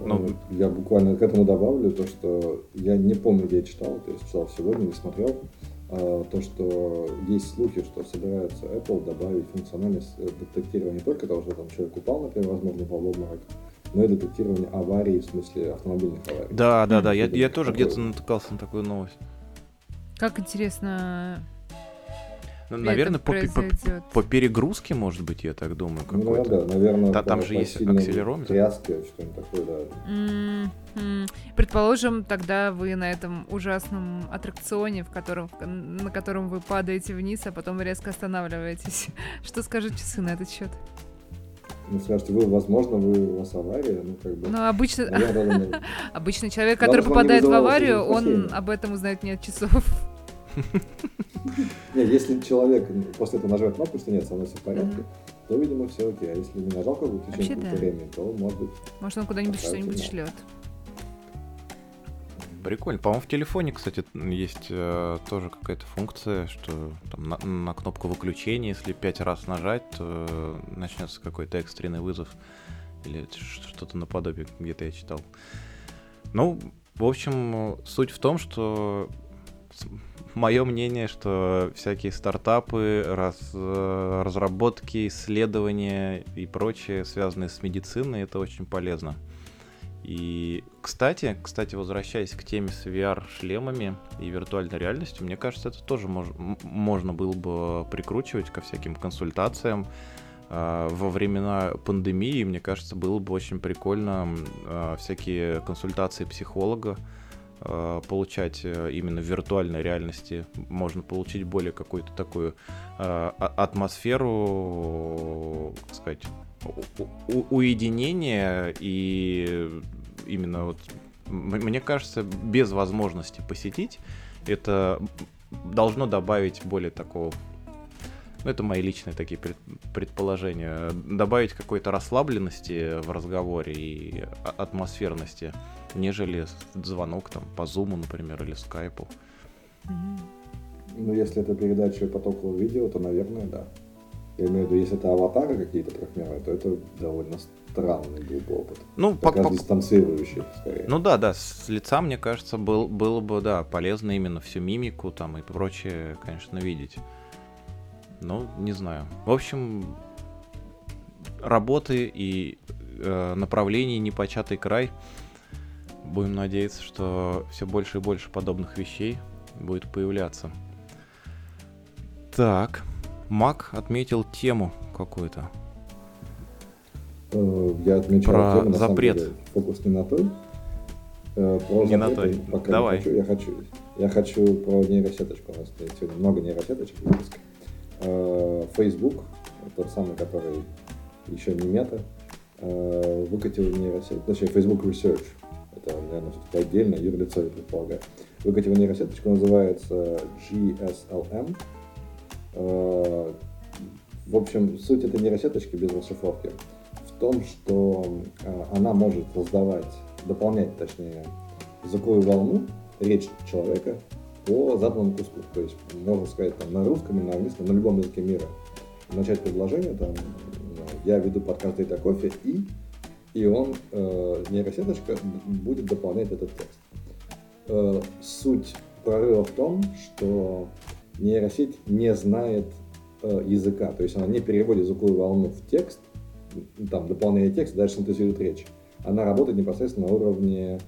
Но... Я буквально к этому добавлю то, что я не помню, где я читал, то есть читал сегодня, не смотрел, а, то, что есть слухи, что собираются Apple добавить функциональность детектирования не только того, что там человек упал, например, возможно, упал в обморок, но и детектирование аварий, в смысле автомобильных аварий. Да, да, да, я, я тоже такое... где-то натыкался на такую новость. Как интересно... Наверное, по, по, по перегрузке, может быть, я так думаю, какой-то. Ну, да, наверное, да, там, там же есть акселерометр. Тряска, что-нибудь такое, да. Mm-hmm. Предположим, тогда вы на этом ужасном аттракционе, в котором, на котором вы падаете вниз, а потом резко останавливаетесь. Что скажут часы на этот счет? Ну, скажете, вы, возможно, вы у вас авария, ну, как бы... Ну, обычно... Наверное, обычный человек, который попадает в аварию, он об этом узнает не от часов. Нет, если человек после этого нажмет кнопку, что нет, со мной все в порядке, mm-hmm. то, видимо, все окей. А если не нажал какое-то течение да. времени, то, может быть... Может, он куда-нибудь что-нибудь на... шлет. Прикольно. По-моему, в телефоне, кстати, есть э, тоже какая-то функция, что там, на, на кнопку выключения, если пять раз нажать, то э, начнется какой-то экстренный вызов. Или что-то наподобие, где-то я читал. Ну, в общем, суть в том, что... Мое мнение, что всякие стартапы, раз, разработки, исследования и прочее, связанные с медициной, это очень полезно. И, кстати, кстати, возвращаясь к теме с ви ар-шлемами и виртуальной реальностью, мне кажется, это тоже мож, можно было бы прикручивать ко всяким консультациям. Во времена пандемии, мне кажется, было бы очень прикольно всякие консультации психолога получать именно в виртуальной реальности, можно получить более какую-то такую атмосферу, так сказать, у- уединения, и именно вот, мне кажется, без возможности посетить, это должно добавить более такого, ну это мои личные такие предположения, добавить какой-то расслабленности в разговоре и атмосферности, нежели звонок там по Zoom, например, или Skype. Ну, если это передача потокового видео, то, наверное, да. Я имею в виду, если это аватары какие-то трехмерные, то это довольно странный был опыт. Ну, как раз дистанцирующий, скорее. Ну да, да, с лица, мне кажется, был, было бы, да, полезно именно всю мимику там и прочее, конечно, видеть. Ну, не знаю. В общем, работы и э, направлений непочатый край. Будем надеяться, что все больше и больше подобных вещей будет появляться. Так, Мак отметил тему какую-то. Я отмечал про тему, на запрет. Самом деле, фокус не на той. Про не запрет, на той. Пока давай. Не хочу. Я, хочу, я хочу про нейросеточку. У нас сегодня много нейросеточек. Facebook, тот самый, который еще не Meta, выкатил нейросеточку. Точнее, Facebook Research. Это, наверное, все-таки отдельно, юрлицо, я предполагаю. Выкатила нейросеточка, называется джи эс эл эм. В общем, суть этой нейросеточки без расшифровки в том, что она может создавать, дополнять, точнее, языковую волну, речь человека по заданному куску. То есть, можно сказать, там, на русском или на английском, на любом языке мира. Начать предложение, там, я веду подкаст «Data Coffee» и... И он, э, нейросеточка, будет дополнять этот текст. Э, суть прорыва в том, что нейросеть не знает э, языка, то есть она не переводит звуковую волну в текст, там, дополняя текст, дальше синтезирует речь. Она работает непосредственно на уровне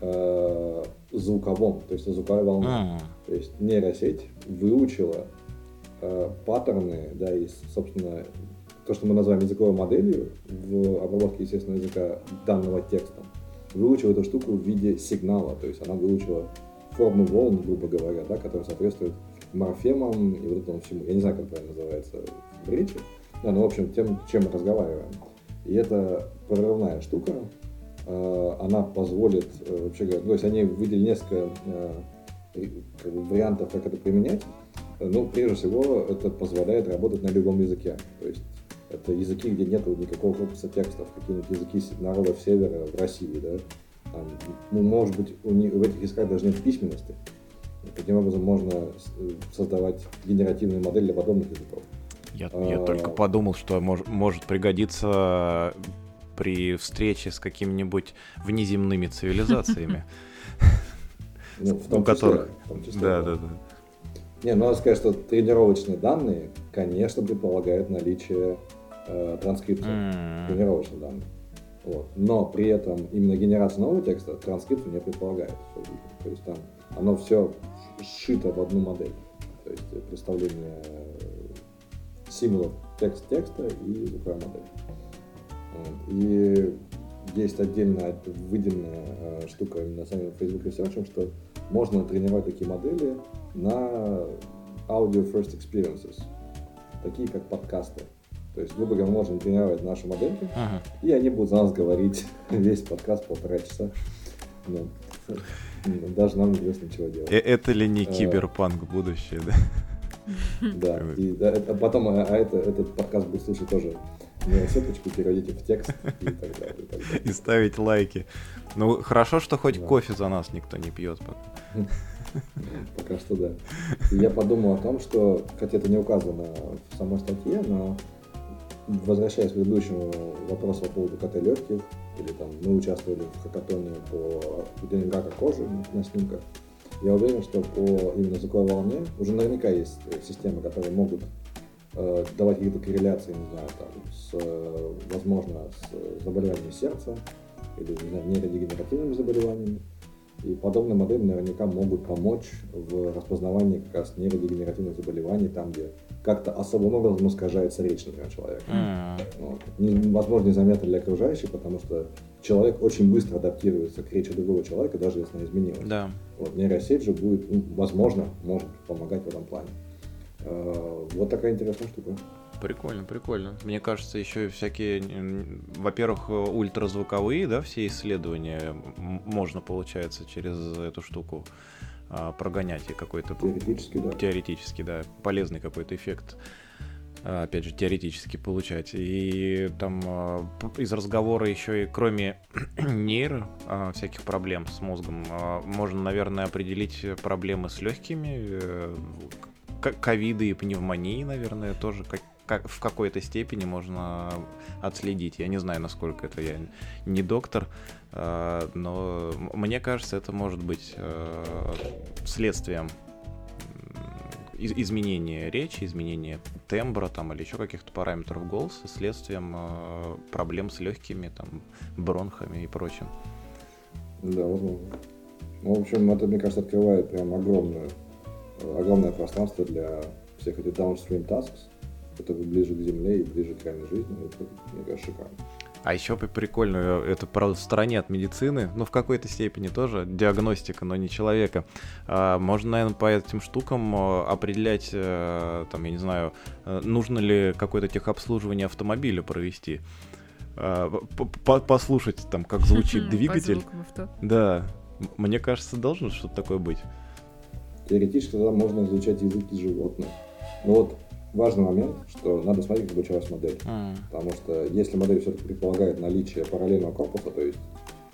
э, звуковом, то есть звуковая волна. Mm-hmm. То есть нейросеть выучила э, паттерны, да, и, собственно, то, что мы называем языковой моделью в обработке естественного языка данного текста, выучила эту штуку в виде сигнала, то есть она выучила форму волн, грубо говоря, да, которая соответствует морфемам и вот этому всему, я не знаю, как правильно называется в речи, да, но, в общем, тем, чем мы разговариваем. И это прорывная штука, она позволит, вообще говоря, то есть они выделили несколько как бы, вариантов, как это применять, но прежде всего это позволяет работать на любом языке, то есть это языки, где нет никакого корпуса текстов, какие-нибудь языки народов севера в России, да, там, ну, может быть, у них, в этих языках даже нет письменности, таким образом можно создавать генеративные модели для подобных языков. Я, а, я только подумал, что мож, может пригодиться при встрече с какими-нибудь внеземными цивилизациями, у которых... Да, да, да. Не, ну надо сказать, что тренировочные данные, конечно, предполагают наличие э, транскрипта, mm-hmm. тренировочных данных. Вот. Но при этом именно генерация нового текста транскрипта не предполагает. То есть там оно все сшито в одну модель. То есть представление символов текст текста и звуковая модель. Вот. И есть отдельно выделенная штука на самом Facebook Research, что можно тренировать такие модели на audio first experiences, такие как подкасты. То есть, грубо говоря, мы можем тренировать наши модельки, ага. и они будут за нас говорить весь подкаст полтора часа. Ну, даже нам не придется ничего делать. Это ли не киберпанк будущее, да? Да, и да, это, потом а, а это, этот подкаст будет слушать тоже нейросеточку, переводите в текст и так далее. И, так далее. И ставить лайки. Ну, хорошо, что хоть да. кофе за нас никто не пьет. Пока что да. И я подумал о том, что, хотя это не указано в самой статье, но возвращаясь к предыдущему вопросу по поводу КТ легких, или там мы участвовали в хакатоне по день рака кожи на снимках, я уверен, что по именно звуковой волне уже наверняка есть системы, которые могут э, давать какие-то корреляции, не знаю, там, с, э, возможно, с заболеваниями сердца или, не знаю, нейродегенеративными заболеваниями. И подобные модели наверняка могут помочь в распознавании как раз нейродегенеративных заболеваний, там, где как-то особым образом искажается речь, например, человека. Вот. Возможно, незаметно для окружающих, потому что человек очень быстро адаптируется к речи другого человека, даже если она изменилась. Да. Вот, нейросеть же будет, возможно, может помогать в этом плане. Вот такая интересная штука. Прикольно, прикольно. Мне кажется, еще и всякие, во-первых, ультразвуковые, да, все исследования можно, получается, через эту штуку прогонять и какой-то теоретически, да. теоретически, да, полезный какой-то эффект, опять же, теоретически получать. И там из разговора еще и кроме нейро всяких проблем с мозгом можно, наверное, определить проблемы с легкими, ковиды и пневмонии, наверное, тоже как, как, в какой-то степени можно отследить. Я не знаю, насколько это, я не доктор, э, но мне кажется, это может быть э, следствием из- изменения речи, изменения тембра там, или еще каких-то параметров голоса, следствием э, проблем с легкими, там, бронхами и прочим. Да, возможно. Ну, в общем, это, мне кажется, открывает прям огромную огромное пространство для всех этих downstream tasks, которые ближе к земле и ближе к реальной жизни. Это, мне кажется, шикарно. А еще прикольно, это, правда, в стороне от медицины, ну, в какой-то степени тоже, диагностика, но не человека. Можно, наверное, по этим штукам определять, там, я не знаю, нужно ли какое-то техобслуживание автомобиля провести. Послушать, там, как звучит двигатель. Да, мне кажется, должно что-то такое быть. Теоретически тогда можно изучать языки животных. Но вот важный момент, что надо смотреть, как обучалась модель. Mm. Потому что если модель все-таки предполагает наличие параллельного корпуса, то есть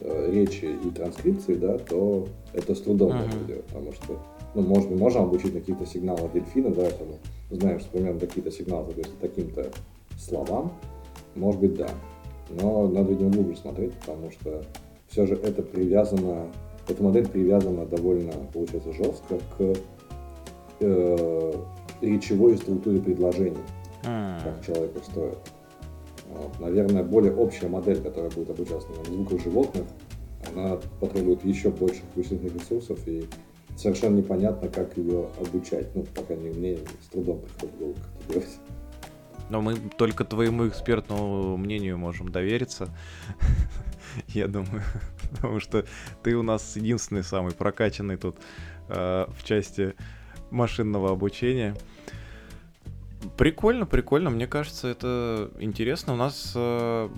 э, речи и транскрипции, да, то это с трудом mm-hmm. можно делать. Потому что ну, может, мы можем обучить на какие-то сигналы дельфина, да, там, знаем, что примерно какие-то сигналы, то есть таким-то словам, может быть, да. Но надо, видимо, глубже смотреть, потому что все же это привязано. Эта модель привязана довольно, получается, жестко к э, речевой структуре предложений, mm. как человек их строит. Вот. Наверное, более общая модель, которая будет обучаться на звуках животных, она потребует еще больше вычислительных ресурсов, и совершенно непонятно, как ее обучать. Ну, по крайней мере, мне с трудом приходит в голову, как это делать. Но мы только твоему экспертному мнению можем довериться. Я думаю, потому что ты у нас единственный самый прокачанный тут э, в части машинного обучения. Прикольно, прикольно. Мне кажется, это интересно. У нас э,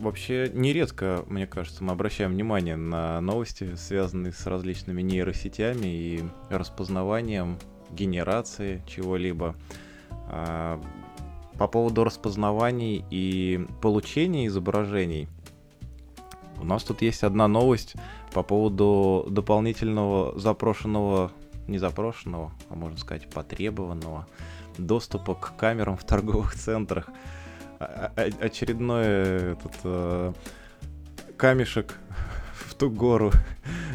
вообще нередко, мне кажется, мы обращаем внимание на новости, связанные с различными нейросетями и распознаванием, генерацией чего-либо. По поводу распознаваний и получения изображений, у нас тут есть одна новость по поводу дополнительного запрошенного, не запрошенного, а можно сказать потребованного доступа к камерам в торговых центрах. Очередной этот, э, камешек в ту гору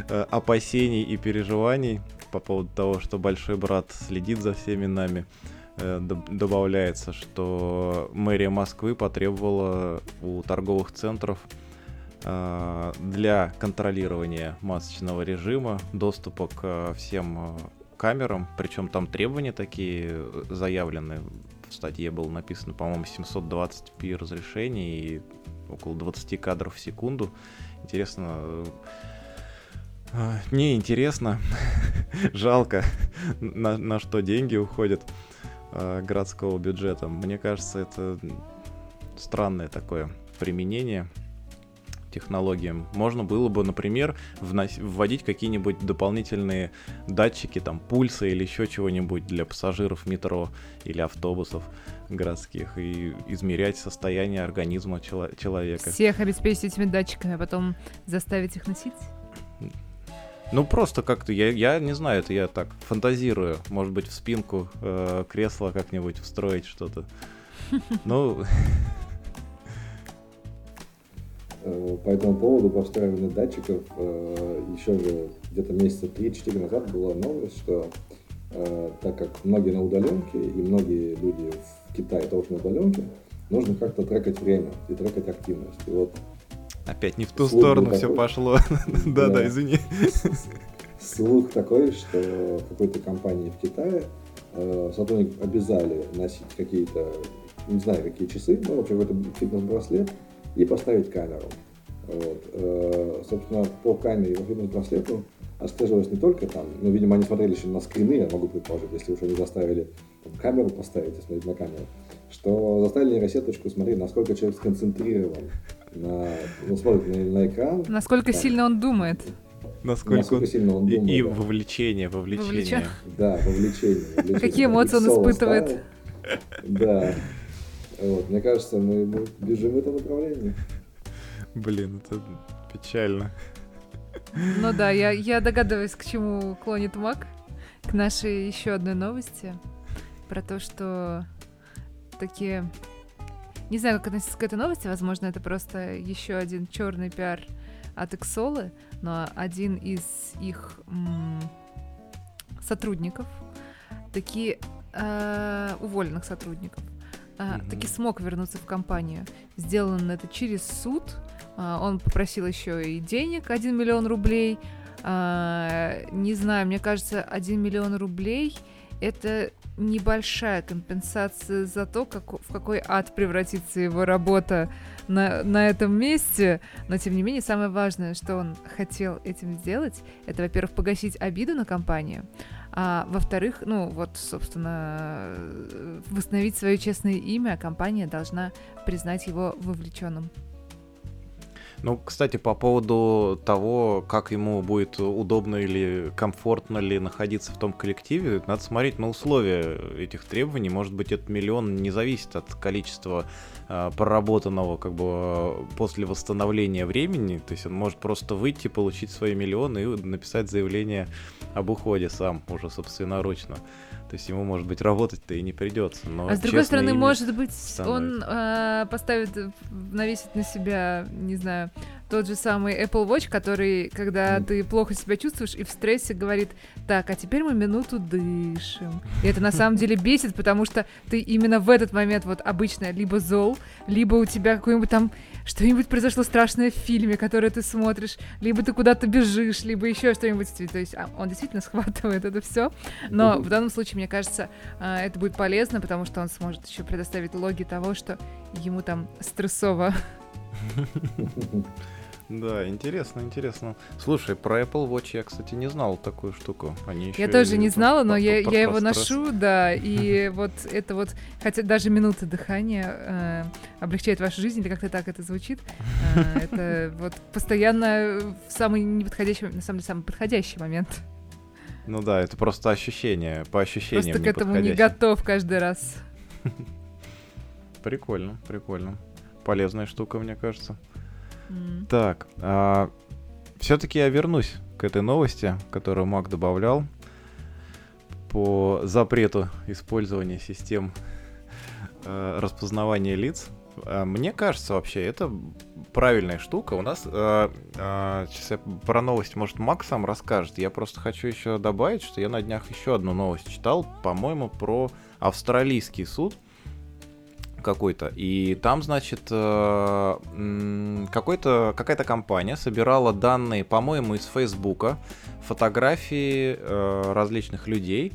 э, опасений и переживаний по поводу того, что большой брат следит за всеми нами. Э, доб- добавляется, что мэрия Москвы потребовала у торговых центров э, для контролирования масочного режима доступа к всем камерам, причем там требования такие заявлены. В статье было написано, по-моему, семьсот двадцать пи разрешений и около двадцать кадров в секунду. Интересно... Не интересно. Жалко, на, на что деньги уходят э, городского бюджета. Мне кажется, это странное такое применение технологиям. Можно было бы, например, внос- вводить какие-нибудь дополнительные датчики, там, пульса или еще чего-нибудь для пассажиров метро или автобусов городских и измерять состояние организма чело- человека. Всех обеспечить этими датчиками, а потом заставить их носить? Ну, просто как-то, я, я не знаю, это я так фантазирую. Может быть, в спинку э- кресла как-нибудь встроить что-то. Ну... По этому поводу по встраиванию датчиков еще же где-то месяца три-четыре назад была новость, что так как многие на удаленке и многие люди в Китае тоже на удаленке, нужно как-то трекать время и трекать активность. И вот опять не в ту сторону все такой, пошло. Да-да, извини. Слух такой, что какой-то компании в Китае сотрудник обязали носить какие-то, не знаю, какие часы, ну, вообще какой-то фитнес-браслет, и поставить камеру. Вот. Собственно, по камере и по фитнес-браслету отслеживалось не только там, ну, видимо, они смотрели еще на скрины, я могу предположить, если уж они заставили там, камеру поставить и смотреть на камеру, что заставили нейросеточку смотреть, насколько человек сконцентрирован, на, ну, смотрит на, на экран. Насколько так. сильно он думает. Насколько, насколько он... сильно он думает. И, и да. вовлечение, вовлечение. Вовлечен. Да, вовлечение. вовлечение. Какие эмоции он испытывает. Да. Вот, мне кажется, мы бежим в этом направлении. Блин, это печально. Ну да, я, я догадываюсь, к чему клонит Мак. К нашей еще одной новости. Про то, что такие... Не знаю, как относиться к этой новости. Возможно, это просто еще один черный пиар от Иксолы. Но один из их м- сотрудников, такие э- уволенных сотрудников, Uh-huh. таки смог вернуться в компанию. Сделано это через суд. Uh, он попросил еще и денег, один миллион рублей. Uh, не знаю, мне кажется, один миллион рублей — это небольшая компенсация за то, как, в какой ад превратится его работа на, на этом месте. Но, тем не менее, самое важное, что он хотел этим сделать, это, во-первых, погасить обиду на компанию, а во-вторых, ну вот, собственно, восстановить свое честное имя, а компания должна признать его вовлеченным. Ну, кстати, по поводу того, как ему будет удобно или комфортно ли находиться в том коллективе, надо смотреть на условия этих требований. Может быть, этот миллион не зависит от количества э, проработанного как бы после восстановления времени. То есть он может просто выйти, получить свои миллионы и написать заявление об уходе сам уже собственноручно. То есть ему, может быть, работать-то и не придется. Но а с другой стороны, может быть, становится. Он э, поставит, навесит на себя, не знаю, тот же самый Apple Watch, который, когда mm. ты плохо себя чувствуешь и в стрессе, говорит: так, а теперь мы минуту дышим. И это на самом деле бесит, потому что ты именно в этот момент вот обычно либо зол, либо у тебя какой-нибудь там что-нибудь произошло страшное в фильме, который ты смотришь, либо ты куда-то бежишь, либо еще что-нибудь. То есть он действительно схватывает это все. Но mm-hmm. в данном случае, мне кажется, это будет полезно, потому что он сможет еще предоставить логи того, что ему там стрессово. Да, интересно, интересно. Слушай, про Apple Watch я, кстати, не знал такую штуку. Они еще я тоже не знала, но я, я его ношу, да, и вот это вот, хотя даже минута дыхания э, облегчает вашу жизнь, или как-то так это звучит. Э, это вот постоянно в самый неподходящий, на самом деле, самый подходящий момент. Ну да, это просто ощущение, по ощущениям неподходящее. Просто к этому не готов каждый раз. Прикольно, прикольно. Полезная штука, мне кажется. Mm. Так, а, все-таки я вернусь к этой новости, которую Мак добавлял по запрету использования систем а, распознавания лиц. А, мне кажется, вообще, это правильная штука. У нас а, а, сейчас я про новость, может, Мак сам расскажет. Я просто хочу еще добавить, что я на днях еще одну новость читал, по-моему, про австралийский суд какой-то. И там, значит, какой-то, какая-то компания собирала данные, по-моему, из Фейсбука, фотографии различных людей,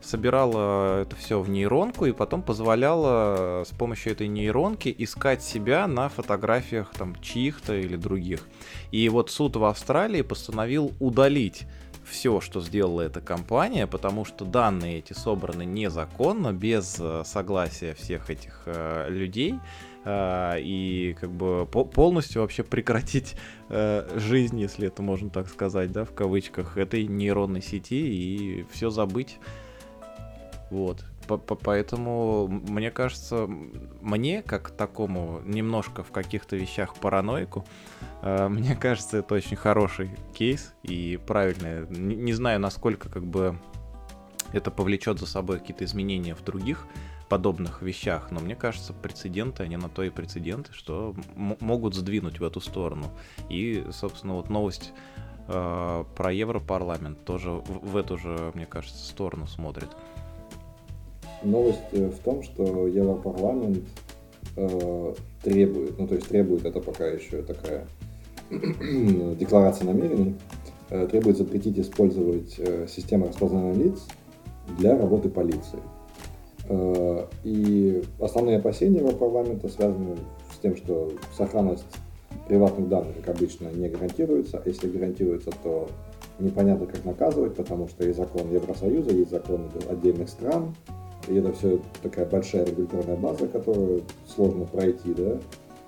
собирала это все в нейронку и потом позволяла с помощью этой нейронки искать себя на фотографиях там чьих-то или других. И вот суд в Австралии постановил удалить все, что сделала эта компания, потому что данные эти собраны незаконно, без согласия всех этих э, людей, э, и как бы по- полностью вообще прекратить э, жизнь, если это можно так сказать, да, в кавычках, этой нейронной сети и все забыть. Вот. Поэтому, мне кажется, мне, как такому немножко в каких-то вещах параноику, мне кажется, это очень хороший кейс и правильный. Не знаю, насколько как бы это повлечет за собой какие-то изменения в других подобных вещах, но мне кажется, прецеденты, они на то и прецеденты, что м- могут сдвинуть в эту сторону. И, собственно, вот новость э- про Европарламент тоже в-, в эту же, мне кажется, сторону смотрит. Новость в том, что Европарламент э, требует, ну то есть требует, это пока еще такая декларация намерений, э, требует запретить использовать э, систему распознавания лиц для работы полиции. Э, и основные опасения Европарламента связаны с тем, что сохранность приватных данных, как обычно, не гарантируется, а если гарантируется, то непонятно, как наказывать, потому что есть закон Евросоюза, есть законы отдельных стран. И это все такая большая регуляторная база, которую сложно пройти, да.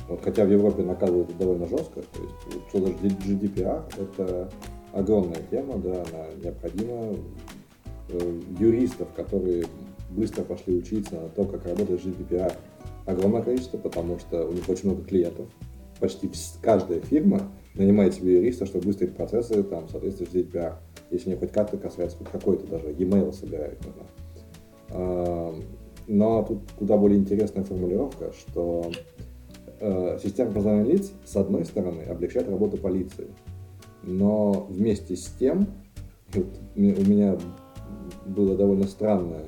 Вот, хотя в Европе наказывают довольно жестко, то есть что даже джи ди пи ар это огромная тема, да, она необходима. Юристов, которые быстро пошли учиться на то, как работает джи ди пи ар, огромное количество, потому что у них очень много клиентов. Почти каждая фирма нанимает себе юриста, чтобы быстрые процессы там, в соответствии с джи ди пи ар, если не хоть как-то касается, хоть какой-то даже e-mail собирают, наверное. Но тут куда более интересная формулировка, что система распознавания лиц, с одной стороны, облегчает работу полиции, но вместе с тем, вот у меня было довольно странное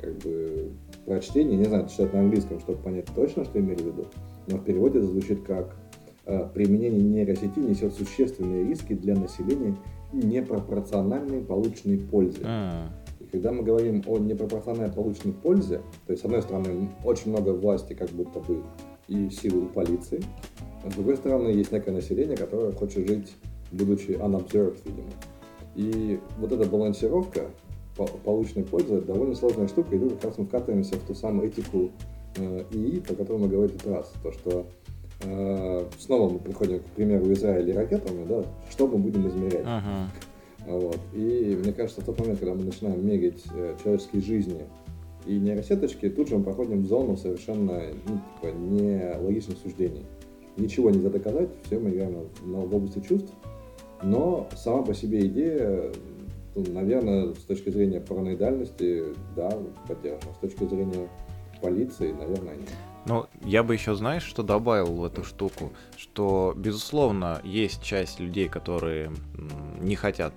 как бы, прочтение, не знаю, это читать на английском, чтобы понять точно, что имели в виду, но в переводе это звучит как «применение нейросети несет существенные риски для населения и непропорциональные полученные пользы». Когда мы говорим о непропорционально полученной пользе, то есть, с одной стороны, очень много власти как будто бы и силы у полиции, а с другой стороны, есть некое население, которое хочет жить, будучи unobserved, видимо. И вот эта балансировка полученной пользы – довольно сложная штука, и тут как раз мы вкатываемся в ту самую этику э, ИИ, про которую мы говорили в этот раз. То, что э, снова мы приходим, к примеру, Израиля ракетами, да, что мы будем измерять. Ага. Вот. И мне кажется, в тот момент, когда мы начинаем мерить э, человеческие жизни и нейросеточки, тут же мы проходим в зону совершенно ну, типа, нелогичных суждений. Ничего нельзя доказать, все мы играем в области чувств, но сама по себе идея, ну, наверное, с точки зрения параноидальности, да, поддержана, с точки зрения полиции, наверное, нет. Ну, я бы еще, знаешь, что добавил в эту штуку, что, безусловно, есть часть людей, которые не хотят,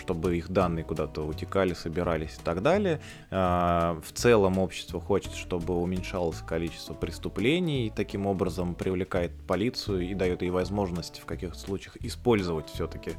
чтобы их данные куда-то утекали, собирались и так далее. В целом общество хочет, чтобы уменьшалось количество преступлений, таким образом привлекает полицию и дает ей возможность в каких-то случаях использовать все-таки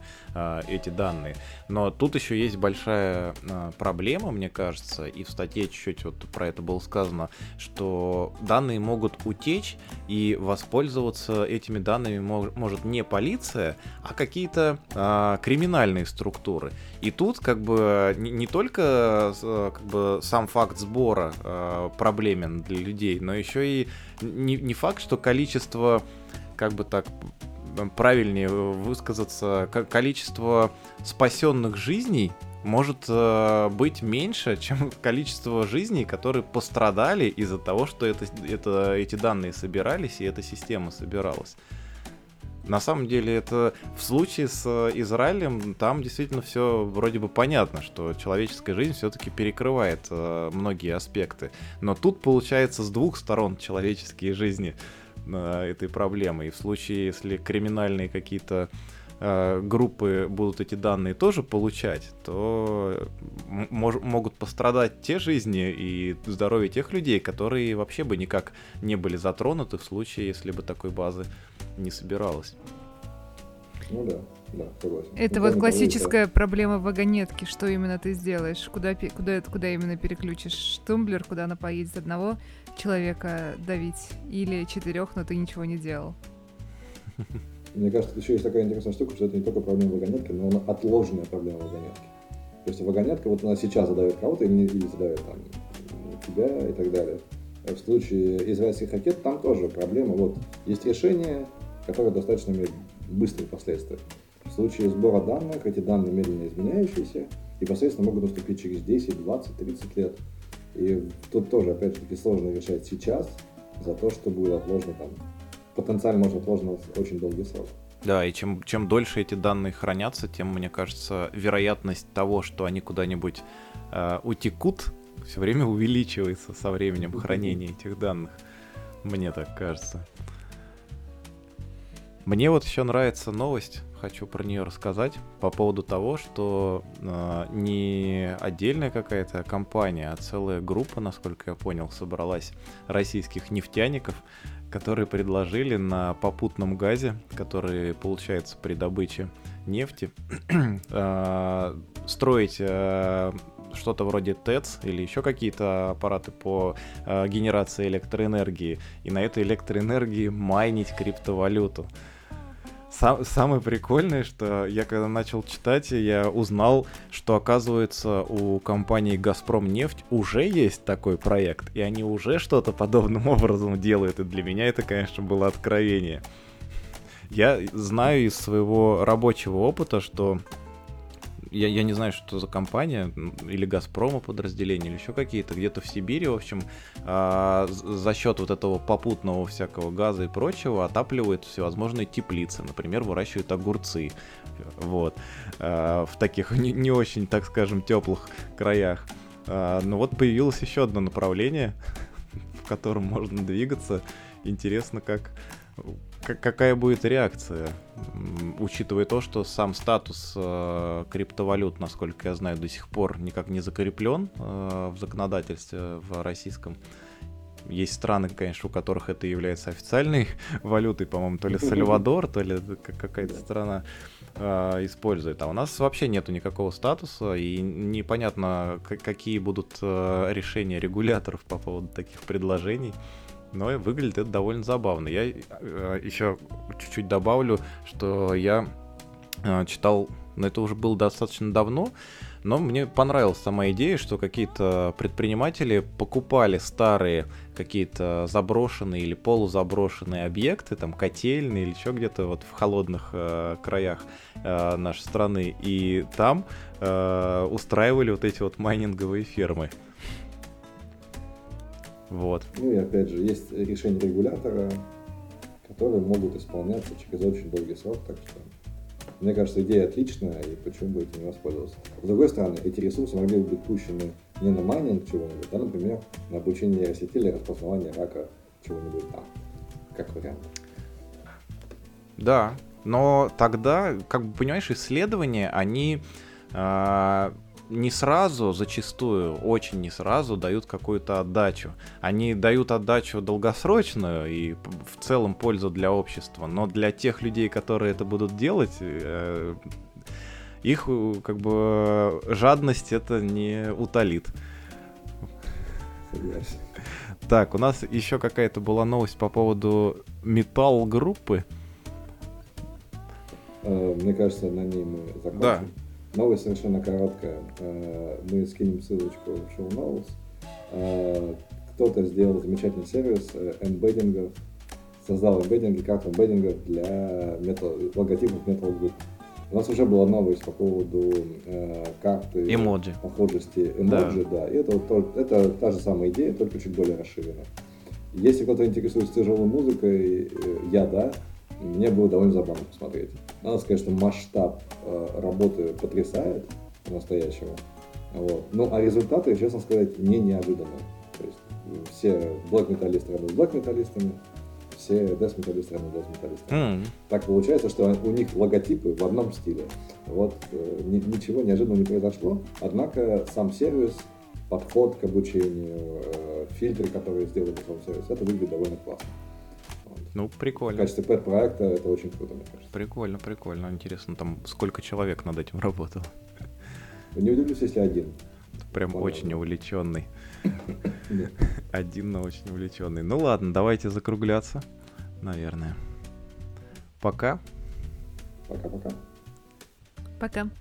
эти данные. Но тут еще есть большая проблема, мне кажется, и в статье чуть-чуть вот про это было сказано, что данные могут утечь, и воспользоваться этими данными может не полиция, а какие-то а, криминальные структуры. И тут как бы не, не только как бы, сам факт сбора а, проблемен для людей, но еще и не, не факт, что количество, как бы так правильнее высказаться, количество спасенных жизней может э, быть меньше, чем количество жизней, которые пострадали из-за того, что это, это, эти данные собирались и эта система собиралась. На самом деле, это в случае с Израилем, там действительно все вроде бы понятно, что человеческая жизнь все-таки перекрывает э, многие аспекты. Но тут, получается, с двух сторон человеческие жизни э, этой проблемы. И в случае, если криминальные какие-то группы будут эти данные тоже получать, то мож- могут пострадать те жизни и здоровье тех людей, которые вообще бы никак не были затронуты в случае, если бы такой базы не собиралось. Ну да, да, согласен. Это ну, вот классическая говорит, да. Проблема вагонетки, что именно ты сделаешь, куда, куда, куда именно переключишь тумблер, куда она поедет одного человека давить или четырех, но ты ничего не делал. Мне кажется, еще есть такая интересная штука, что это не только проблема вагонетки, но она отложенная проблема вагонетки. То есть вагонетка, вот она сейчас задает кого-то или, или задает там тебя и так далее. В случае израильских ракет там тоже проблема. Вот есть решение, которое достаточно имеет быстрые последствия. В случае сбора данных, эти данные медленно изменяющиеся и, соответственно, могут наступить через десять, двадцать, тридцать лет. И тут тоже, опять же таки, сложно решать сейчас за то, что будет отложено там. Потенциально можно отложено очень долгий срок. Да, и чем, чем дольше эти данные хранятся, тем, мне кажется, вероятность того, что они куда-нибудь э, утекут, все время увеличивается со временем хранения этих данных. Мне так кажется. Мне вот еще нравится новость, хочу про нее рассказать, по поводу того, что э, не отдельная какая-то компания, а целая группа, насколько я понял, собралась российских нефтяников, которые предложили на попутном газе, который получается при добыче нефти, э, строить э, что-то вроде ТЭЦ или еще какие-то аппараты по э, генерации электроэнергии, и на этой электроэнергии майнить криптовалюту. Сам, самое прикольное, что я когда начал читать, я узнал, что, оказывается, у компании «Газпромнефть» уже есть такой проект, и они уже что-то подобным образом делают, и для меня это, конечно, было откровение. Я знаю из своего рабочего опыта, что... Я, я не знаю, что за компания, или «Газпрома» подразделение, или еще какие-то, где-то в Сибири, в общем, э, за счет вот этого попутного всякого газа и прочего отапливают всевозможные теплицы, например, выращивают огурцы, вот, э, в таких не, не очень, так скажем, теплых краях. Э, но вот появилось еще одно направление, в котором можно двигаться, интересно, как... Какая будет реакция, учитывая то, что сам статус э, криптовалют, насколько я знаю, до сих пор никак не закреплен э, в законодательстве в российском. Есть страны, конечно, у которых это является официальной валютой, по-моему, то ли Сальвадор, то ли какая-то страна э, использует. А у нас вообще нету никакого статуса, и непонятно, какие будут э, решения регуляторов по поводу таких предложений. Но выглядит это довольно забавно. Я еще чуть-чуть добавлю, что я читал, но это уже было достаточно давно, но мне понравилась сама идея, что какие-то предприниматели покупали старые какие-то заброшенные или полузаброшенные объекты, там котельные или еще где-то вот в холодных э, краях э, нашей страны, и там э, устраивали вот эти вот майнинговые фермы. Вот. Ну и опять же, есть решения регулятора, которые могут исполняться через очень долгий срок, так что, мне кажется, идея отличная, и почему бы этим не воспользоваться. С другой стороны, эти ресурсы могли бы быть пущены не на майнинг чего-нибудь, а, например, на обучение нейросети или распознавание рака чего-нибудь там, как вариант. Да, но тогда, как бы, понимаешь, исследования, они... Э- не сразу, зачастую, очень не сразу дают какую-то отдачу. Они дают отдачу долгосрочную и в целом пользу для общества, но для тех людей, которые это будут делать, их как бы жадность это не утолит. Согласен. Так, у нас еще какая-то была новость по поводу металл-группы. Мне кажется, на ней мы закончим. Да. Новость совершенно короткая. Мы скинем ссылочку в show notes. Кто-то сделал замечательный сервис эмбеддингов, создал эмбеддинги, как эмбеддингов для метал, логотипов Metal Group. У нас уже была новость по поводу э, карты эмоджи. Похожести эмоджи, да. да. И это, вот, это та же самая идея, только чуть более расширена. Если кто-то интересуется тяжелой музыкой, я да, мне было довольно забавно посмотреть. Надо сказать, что масштаб э, работы потрясает по-настоящему. Вот. Ну, а результаты, честно сказать, не неожиданные. То есть все блэк-металлисты работают с блэк-металлистами. Все дес-металлисты, они дес-металлисты. Mm-hmm. Так получается, что у них логотипы в одном стиле. Вот э, ничего неожиданного не произошло. Однако сам сервис, подход к обучению, э, фильтры, которые сделали в самом сервисе, это выглядит довольно классно. Вот. Ну, прикольно. В качестве пэт-проекта это очень круто, мне кажется. Прикольно, прикольно. Интересно, там сколько человек над этим работало. Не удивлюсь, если один. Прям Понятно. Очень увлеченный. Один, но очень увлеченный. Ну ладно, давайте закругляться, наверное. Пока. Пока-пока. Пока.